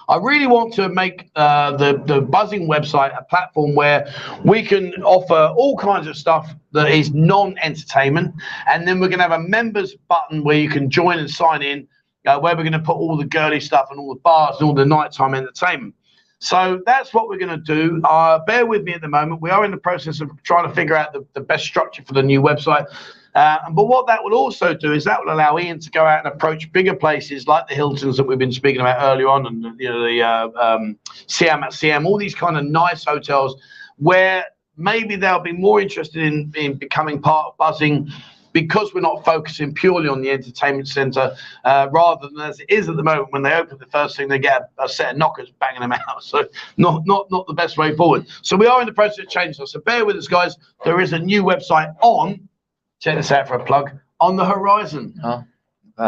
I really want to make the buzzing website a platform where we can offer all kinds of stuff that is non-entertainment, and then we're going to have a members button where you can join and sign in, where we're going to put all the girly stuff and all the bars and all the nighttime entertainment. So that's what we're going to do. Bear with me at the moment. We are in the process of trying to figure out the best structure for the new website. But what that will also do is that will allow Ian to go out and approach bigger places like the Hiltons that we've been speaking about earlier on, and you know, the Siam at Siam, all these kind of nice hotels where maybe they'll be more interested in becoming part of buzzing, because we're not focusing purely on the entertainment centre, rather than as it is at the moment, when they open the first thing, they get a set of knockers banging them out. So not the best way forward. So we are in the process of changing that. So bear with us, guys. There is a new website on, check this out for a plug, on the horizon.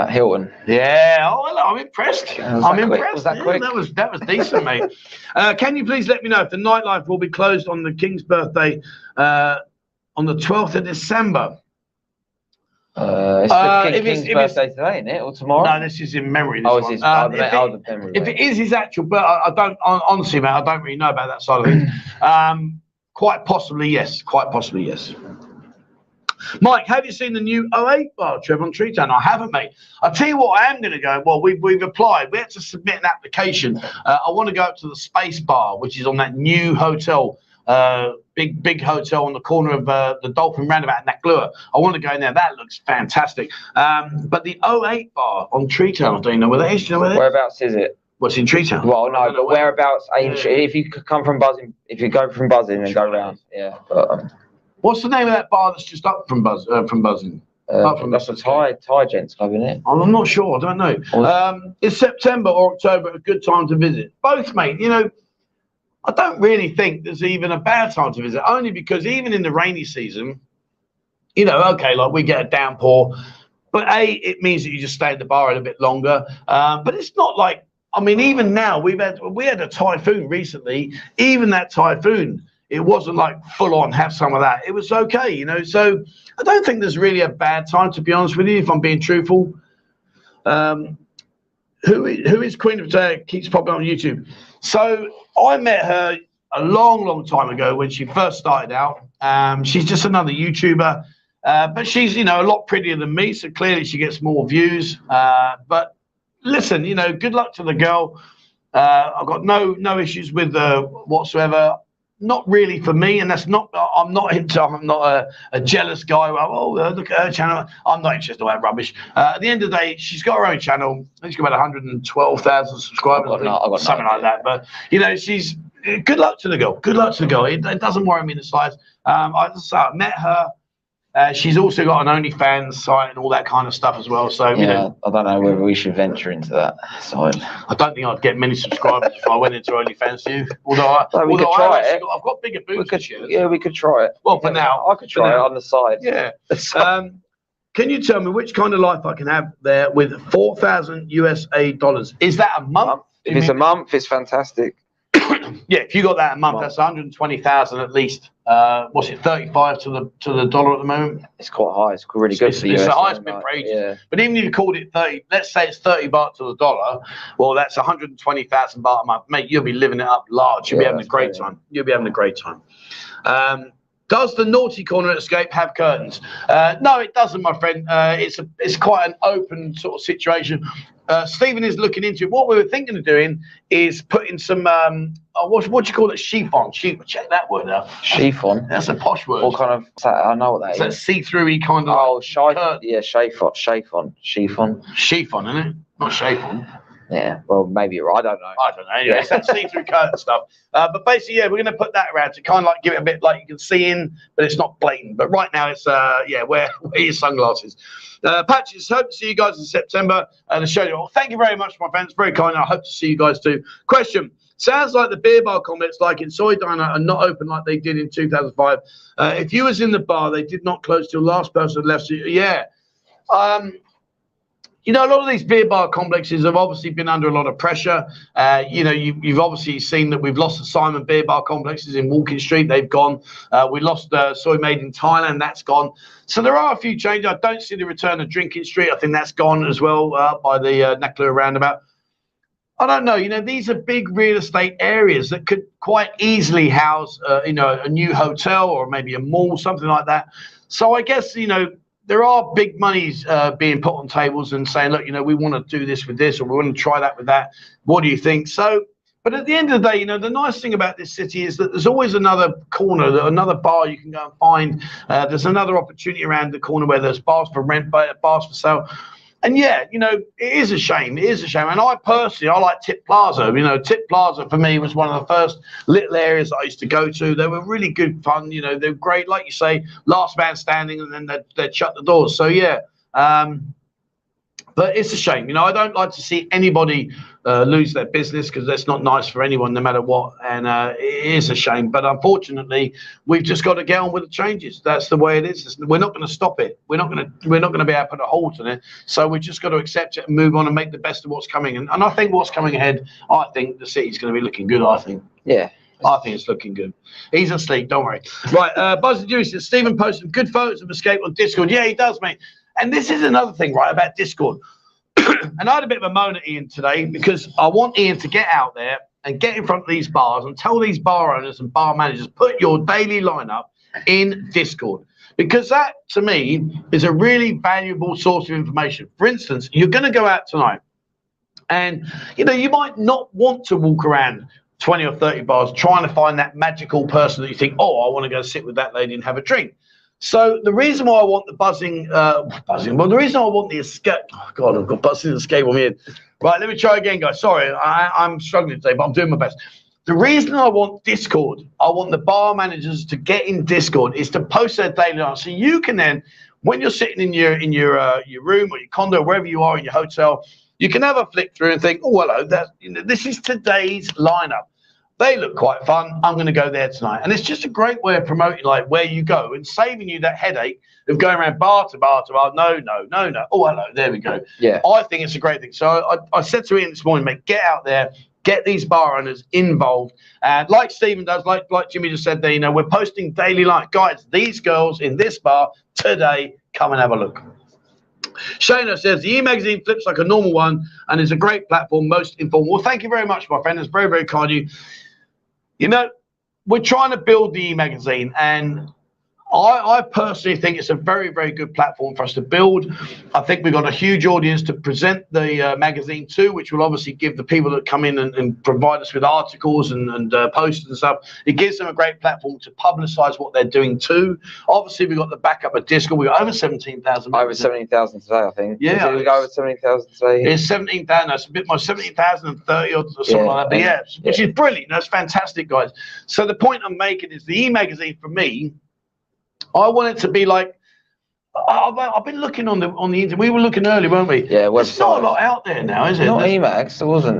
Hilton. Yeah. Oh, hello. I'm impressed. Was that quick? That was decent, mate. Can you please let me know if the nightlife will be closed on the King's birthday on the 12th of December? It's the King's birthday today, isn't it, or tomorrow? No, this is in memory. If it is his actual birthday, I don't honestly, mate. I don't really know about that side of things. Quite possibly, yes. Quite possibly, yes. Mike, have you seen the new 08 bar, Trev, on Tree Town? I haven't, mate. I tell you what, I am going to go. Well, we've applied. We had to submit an application. I want to go up to the Space Bar, which is on that new hotel. Big hotel on the corner of the Dolphin Roundabout in Naklua. I want to go in there. That looks fantastic. But the 08 bar on Tree Town, I don't know where that is. Do you know where that is? Whereabouts is it? What's in Tree Town? Well, no, but whereabouts? If you could come from buzzing, if you go from buzzing and go around, yeah. But, what's the name of that bar that's just up from buzzing? That's a Thai gents club, isn't it? I'm not sure. I don't know. Is September or October a good time to visit? Both, mate. You know, I don't really think there's even a bad time to visit, only because even in the rainy season, you know, okay, like we get a downpour, but A, it means that you just stay at the bar a little bit longer. But it's not like, I mean, even now, we had a typhoon recently. Even that typhoon, it wasn't like full on, have some of that. It was okay, you know. So I don't think there's really a bad time, to be honest with you, if I'm being truthful. Who is Queen of Pattaya keeps popping up on YouTube. So I met her a long, long time ago when she first started out. She's just another YouTuber, but she's, you know, a lot prettier than me, so clearly she gets more views. But listen, you know, good luck to the girl. I've got no issues with her whatsoever. Not really for me, and that's not. I'm not a jealous guy. Oh, look at her channel. I'm not interested in that rubbish. At the end of the day, she's got her own channel. I think she's got about 112,000 subscribers, something like that. But you know, she's good luck to the girl. Good luck to the girl. It doesn't worry me in the slightest. I met her. She's also got an OnlyFans site and all that kind of stuff as well. So, yeah, you know, I don't know whether we should venture into that side. I don't think I'd get many subscribers if I went into OnlyFans for you. Although I've got bigger boobs. We could try it. Well, for now. I could try it on the side. Yeah. Can you tell me which kind of life I can have there with $4,000 USA? Is that a month? If it's a month, it's fantastic. Yeah, if you got that a month, that's 120,000 at least. What's it, 35 to the dollar at the moment? It's quite high. It's really good for you. It's the highest been for ages. Yeah. But even if you called it 30, let's say it's 30 baht to the dollar. Well, that's 120,000 baht a month, mate. You'll be living it up large. You'll be having a great time. You'll be having a great time. Does the naughty corner at Escape have curtains? No, it doesn't, my friend. It's quite an open sort of situation. Stephen is looking into it. What we were thinking of doing is putting some, what do you call it, chiffon. Check that word out. Chiffon? That's a posh word. What kind of, I know what that is. It's that see-through-y kind of. Oh, chiffon. Yeah, chiffon. Chiffon, isn't it? Not chiffon. Yeah, well, maybe you're right. I don't know. Anyway, it's that see-through curtain stuff. But basically, yeah, we're going to put that around to kind of like give it a bit like you can see in, but it's not blatant. But right now, it's wear your sunglasses. Patches, hope to see you guys in September and the show you all. Thank you very much, my friends. Very kind. I hope to see you guys too. Question. Sounds like the beer bar comments like in Soy Diner are not open like they did in 2005. If you was in the bar, they did not close till last person left. So yeah. You know, a lot of these beer bar complexes have obviously been under a lot of pressure. You know, you've obviously seen that we've lost the Simon beer bar complexes in Walking Street. They've gone. We lost Soy Made in Thailand. That's gone. So there are a few changes. I don't see the return of Drinking Street. I think that's gone as well by the Naklua Roundabout. I don't know. You know, these are big real estate areas that could quite easily house, you know, a new hotel or maybe a mall, something like that. So I guess, you know, there are big monies being put on tables and saying, look, you know, we want to do this with this, or we want to try that with that. What do you think? So But at the end of the day, you know, the nice thing about this city is that there's always another corner, another bar you can go and find. There's another opportunity around the corner where there's bars for rent, bars for sale. And yeah, you know, it is a shame. It is a shame. And I personally, I like Tip Plaza. You know, Tip Plaza for me was one of the first little areas I used to go to. They were really good fun. You know, they're great. Like you say, last man standing, and then they'd shut the doors. So yeah. But it's a shame. You know, I don't like to see anybody lose their business, because that's not nice for anyone, no matter what. And it is a shame. But unfortunately, we've just got to get on with the changes. That's the way it is. We're not going to stop it. We're not going to be able to put a halt on it. So we've just got to accept it and move on and make the best of what's coming. And I think what's coming ahead, I think the city's going to be looking good, I think. Yeah. I think it's looking good. He's asleep. Don't worry. Right. Buzz and Juice, Stephen posted some good photos of Escape on Discord. Yeah, he does, mate. And this is another thing, right, about Discord. And I had a bit of a moan at Ian today, because I want Ian to get out there and get in front of these bars and tell these bar owners and bar managers, put your daily lineup in Discord. Because that, to me, is a really valuable source of information. For instance, you're going to go out tonight and, you know, you might not want to walk around 20 or 30 bars trying to find that magical person that you think, oh, I want to go sit with that lady and have a drink. So the reason why I want the the reason I want the Escape, oh God, I've got buzzing and Escape on me. Right, let me try again, guys. Sorry, I'm struggling today, but I'm doing my best. The reason I want Discord, I want the bar managers to get in Discord, is to post their daily life. So you can then, when you're sitting in your room or your condo, wherever you are in your hotel, you can have a flick through and think, oh, hello, that, you know, this is today's lineup. They look quite fun. I'm going to go there tonight. And it's just a great way of promoting, like, where you go and saving you that headache of going around bar to bar to bar. No, no, no, no. Oh, hello. There we go. Yeah. I think it's a great thing. So I said to Ian this morning, mate, get out there. Get these bar owners involved. And like Stephen does, like Jimmy just said there, you know, we're posting daily life. Guys, these girls in this bar today, come and have a look. Shana says, the e-magazine flips like a normal one and is a great platform, most informal. Well, thank you very much, my friend. That's very, very kind of you. You know, we're trying to build the e-magazine, and I personally think it's a very, very good platform for us to build. I think we've got a huge audience to present the magazine to, which will obviously give the people that come in and provide us with articles and posts and stuff. It gives them a great platform to publicize what they're doing too. Obviously, we've got the backup of Discord. We've got over 17,000. Over 17,000 today, I think. Yeah. We've got over 17,000 today. It's 17,000. It's a bit more, 17,030 or something like that. But yeah, which is brilliant. That's fantastic, guys. So the point I'm making is the e-magazine for me, I want it to be like, I've been looking on the internet. We were looking early, weren't we? Yeah, well, it's not a lot out there now, is it? Not Emacs, there wasn't.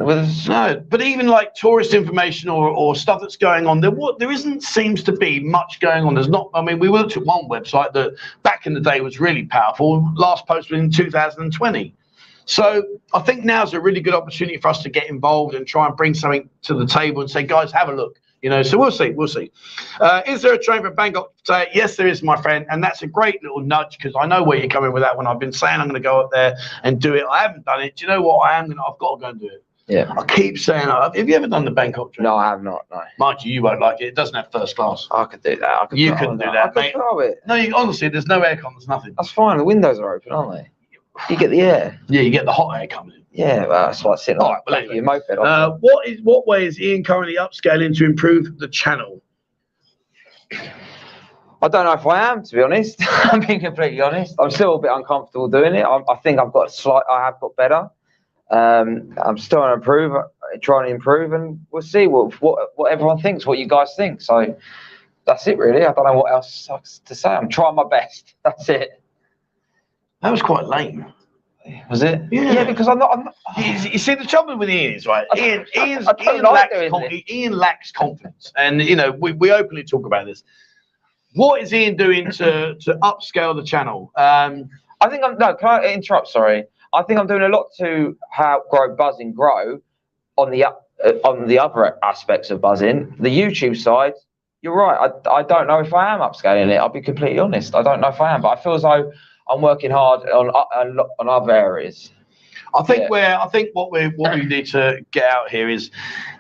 No, but even like tourist information or stuff that's going on, there isn't seems to be much going on. There's not. I mean, we looked at one website that back in the day was really powerful. Last post was in 2020. So I think now's a really good opportunity for us to get involved and try and bring something to the table and say, guys, have a look. You know, so we'll see. Is there a train from Bangkok today? Yes, there is, my friend. And that's a great little nudge, because I know where you're coming with that one. I've been saying I'm going to go up there and do it. I haven't done it. Do you know what? I've got to go and do it. Yeah. I keep saying, have you ever done the Bangkok train? No, I have not. No. Mind you won't like it. It doesn't have first class. I could do that. You couldn't do that, mate. I could throw it. No, honestly, there's no aircon. There's nothing. That's fine. The windows are open, aren't they? You get the air. Yeah, you get the hot air coming in. Yeah, well, that's like sitting on your moped. What way is Ian currently upscaling to improve the channel? I don't know if I am, to be honest. I'm being completely honest. I'm still a bit uncomfortable doing it. I think I've got I have got better. I'm still trying to improve, and we'll see what everyone thinks, what you guys think. So that's it, really. I don't know what else to say. I'm trying my best. That's it. That was quite lame. Was it? Yeah, because I'm not you see, the trouble with Ian is, right, Ian lacks confidence. And, you know, we openly talk about this. What is Ian doing to upscale the channel? I think can I interrupt? Sorry. I think I'm doing a lot to help grow Buzz and Grow on the other aspects of buzzing. The YouTube side, you're right. I don't know if I am upscaling it. I'll be completely honest. I don't know if I am, but I feel as though I'm working hard on other areas. I think what we need to get out here is,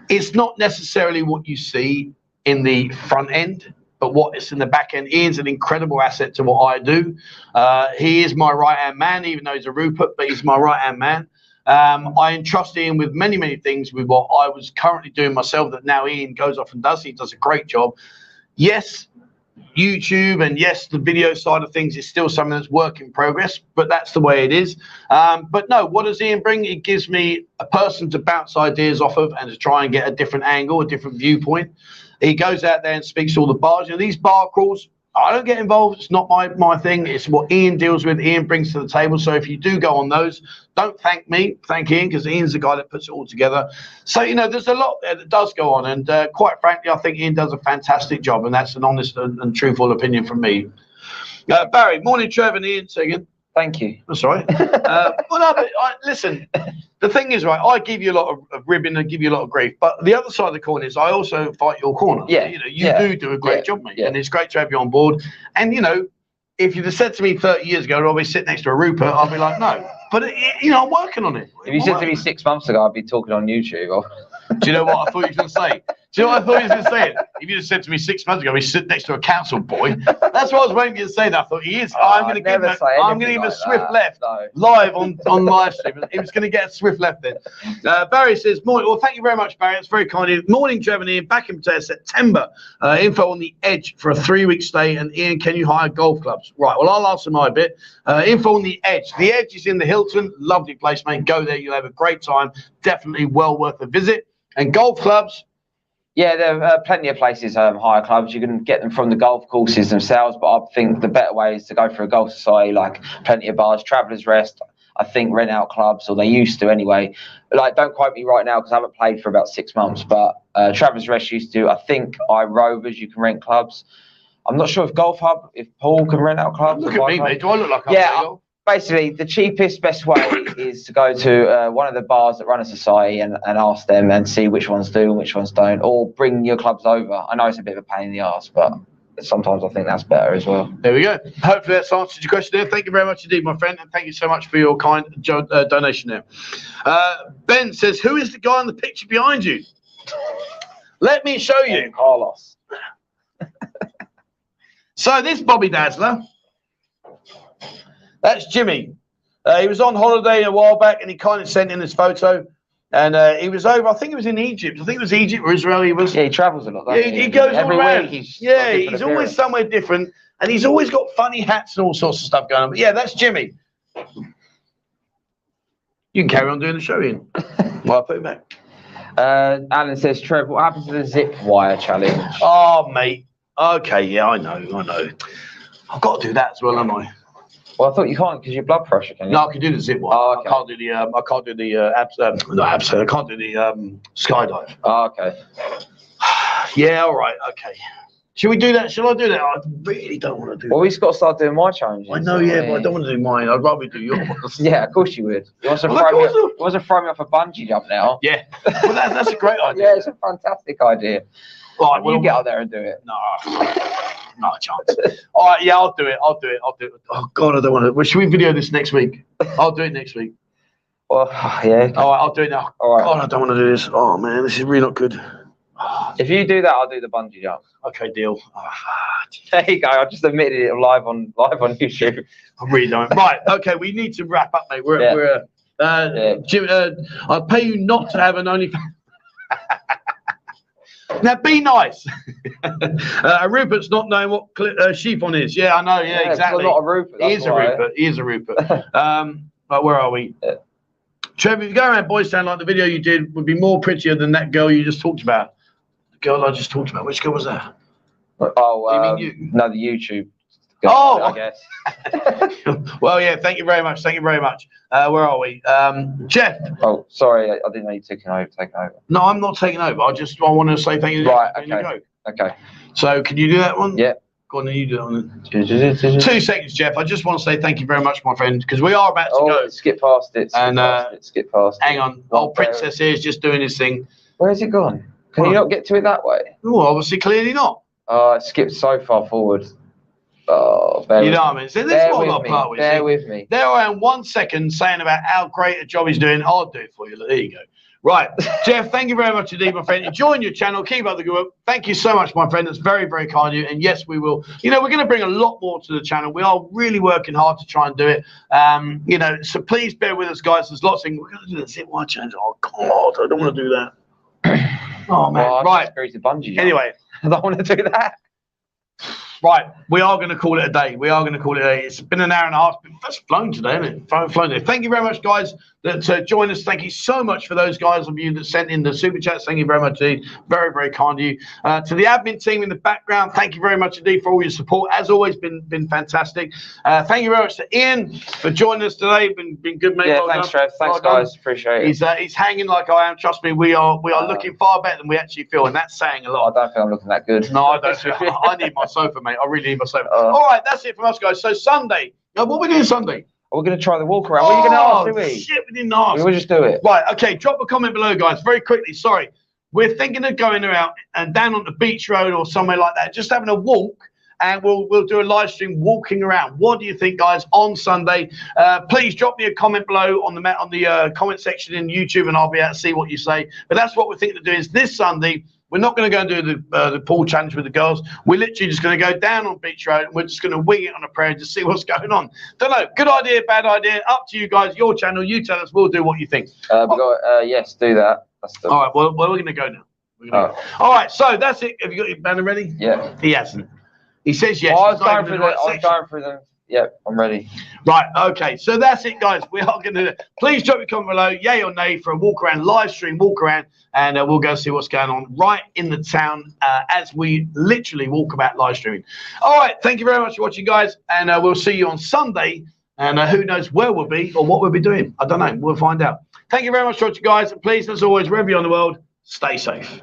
it's not necessarily what you see in the front end, but what is in the back end. Ian's an incredible asset to what I do. He is my right hand man, even though he's a Rupert, but he's my right hand man. I entrust Ian with many, many things with what I was currently doing myself that now Ian goes off and does. He does a great job. Yes, YouTube and yes, the video side of things is still something that's work in progress, but that's the way it is. But no, what does Ian bring? It gives me a person to bounce ideas off of and to try and get a different angle, a different viewpoint. He goes out there and speaks to all the bars. You know, these bar crawls, I don't get involved. It's not my thing. It's what Ian deals with. Ian brings to the table. So if you do go on those, don't thank me. Thank Ian, because Ian's the guy that puts it all together. So, you know, there's a lot there that does go on. And quite frankly, I think Ian does a fantastic job. And that's an honest and truthful opinion from me. Barry, morning, Trevor and Ian. Say again. Thank you. That's all right. Well, no, but listen, the thing is, right, I give you a lot of ribbon and give you a lot of grief. But the other side of the coin is I also fight your corner. Yeah. You know, you do a great job, mate. Yeah. And it's great to have you on board. And, you know, if you'd have said to me 30 years ago, I'll be sitting next to a Rupert, I'll be like, no. But, you know, I'm working on it. If you said to me 6 months ago, I'd be talking on YouTube. Do you know what I thought you were going to say? Do you know what I thought you were going to say? If you just said to me 6 months ago, we sit next to a council boy. That's what I was waiting for you to say. That I thought he is. Oh, I'm going to give him a swift left live on live stream. He was going to get a swift left then. Barry says, morning. Well, thank you very much, Barry. It's very kind of you. Morning, Germany. Back in September. Info on the edge for a 3-week stay. And Ian, can you hire golf clubs? Right. Well, I'll answer my bit. Info on the edge. The edge is in the Hilton. Lovely place, mate. Go there. You'll have a great time. Definitely well worth a visit. And golf clubs. Yeah, there are plenty of places hire clubs. You can get them from the golf courses themselves, but I think the better way is to go for a golf society, like plenty of bars, Traveller's Rest, I think rent out clubs, or they used to anyway. Like, don't quote me right now because I haven't played for about 6 months, but Traveller's Rest used to, I think, iRovers, you can rent clubs. I'm not sure if Golf Hub, if Paul can rent out clubs. Look at me, mate. Do I look like I'm single? Basically, the cheapest, best way is to go to one of the bars that run a society and ask them and see which ones do and which ones don't, or bring your clubs over. I know it's a bit of a pain in the arse, but sometimes I think that's better as well. There we go. Hopefully that's answered your question there. Thank you very much indeed, my friend, and thank you so much for your kind donation there. Ben says, who is the guy in the picture behind you? Let me show you. Carlos. So this Bobby Dazzler. That's Jimmy. He was on holiday a while back, and he kind of sent in his photo. And he was over. I think it was in Egypt. I think it was Egypt or Israel. He was. Yeah, he travels a lot. Yeah, he goes every around. Week he's always somewhere different, and he's always got funny hats and all sorts of stuff going on. But yeah, that's Jimmy. You can carry on doing the show, Ian. Well, I'll put it back. Alan says, Trev, what happens to the zip wire challenge? Oh, mate. Okay, yeah, I know. I've got to do that as well, haven't I? Well, I thought you can't because your blood pressure. Can you? No, I can do the zip wire. Oh, okay. I can't do the skydive. Oh, okay. Yeah. All right. Okay. Should we do that? Shall I do that? I really don't want to do. Well, we've got to start doing my challenges. I know, yeah, but I don't want to do mine. I'd rather do yours. Yeah, of course you would. You want to throw me off a bungee jump now? Yeah. Well, that's a great idea. Yeah, it's a fantastic idea. Right, well, you get out there and do it. No. Not a chance. All right, yeah, I'll do it. Oh, God, I don't want to. Well, should we video this next week? I'll do it next week. Well, yeah. All right, I'll do it now. All right. God, I don't want to do this. Oh, man, this is really not good. If you do that, I'll do the bungee jump. Okay, deal. Oh, there you go. I just admitted it live on YouTube. I really don't. Right, okay, we need to wrap up, mate. Jim, I'll pay you not to have an OnlyFans. Now, be nice. Rupert's not knowing what chiffon is. Yeah, I know. Yeah exactly. Not a Rupert. He is a Rupert. But where are we? Yeah. Trevor, if you go around boys town like the video you did would be more prettier than that girl you just talked about. The girl I just talked about. Which girl was that? Oh, you mean you? No, the YouTube girl, I guess. Well, yeah, thank you very much. Thank you very much. Where are we? Jeff. Oh, sorry, I didn't know you were taking over. No, I'm not taking over. I want to say thank you. Right, okay. So can you do that one? Yeah. Go on, you do that one. 2 seconds, Jeff. I just want to say thank you very much, my friend, because we are about to go. Skip past it. Hang on. Old Princess here is just doing his thing. Where's it gone? Can you not get to it that way? Oh, obviously, clearly not. It skipped so far forward. Oh, you know what I mean? So this is what I'm part with. Bear with me. There I am, 1 second, saying about how great a job he's doing. I'll do it for you. Look, there you go. Right, Jeff, thank you very much indeed, my friend. Join your channel, keep up the good work. Thank you so much, my friend. That's very, very kind of you. And yes, we will. You know, we're going to bring a lot more to the channel. We are really working hard to try and do it. You know, so please bear with us, guys. There's lots of things. We're going to do the zip wire change. Oh, God, I don't want to do that. Oh, man. Oh, right. Bungee, anyway, I don't want to do that. Right, we are going to call it a day. We are going to call it a day. It's been an hour and a half. That's flown today, isn't it? Flown today. Thank you very much, guys, that joined us. Thank you so much for those guys of you that sent in the super chats. Thank you very much indeed. Very, very kind of you. To the admin team in the background, thank you very much indeed for all your support. As always, been fantastic. Thank you very much to Ian for joining us today. Been good, mate. Yeah, well thanks, Trev. Thanks, guys. Appreciate it. He's hanging like I am. Trust me, we are looking far better than we actually feel, and that's saying a lot. I don't think I'm looking that good. No, I don't. I need my sofa, mate. I really need my sofa. All right, that's it from us, guys. So Sunday, now, what are we doing Sunday? We're going to try the walk around. We're going to ask, do we? Shit, we didn't ask. We'll just do it. Right, okay, drop a comment below, guys, very quickly. Sorry. We're thinking of going out and down on the beach road or somewhere like that, just having a walk, and we'll do a live stream walking around. What do you think, guys, on Sunday? Please drop me a comment below on the comment section in YouTube, and I'll be able to see what you say. But that's what we're thinking of doing is this Sunday. We're not going to go and do the pool challenge with the girls. We're literally just going to go down on Beach Road, and we're just going to wing it on a prayer to see what's going on. Don't know. Good idea, bad idea. Up to you guys. Your channel. You tell us. We'll do what you think. Yes, do that. That's the... All right. Well, we're going to go now. We're gonna go. All right. So that's it. Have you got your banner ready? Yeah. He hasn't. He says yes. Oh, I was going for them. Yep, I'm ready. Right, okay, so that's it, guys. We are going to please drop your comment below, yay or nay, for a walk around, live stream walk around, and we'll go see what's going on right in the town as we literally walk about live streaming. All right, thank you very much for watching, guys, and we'll see you on Sunday, and who knows where we'll be or what we'll be doing. I don't know. We'll find out. Thank you very much for watching, guys, and please, as always, wherever you're in the world, stay safe.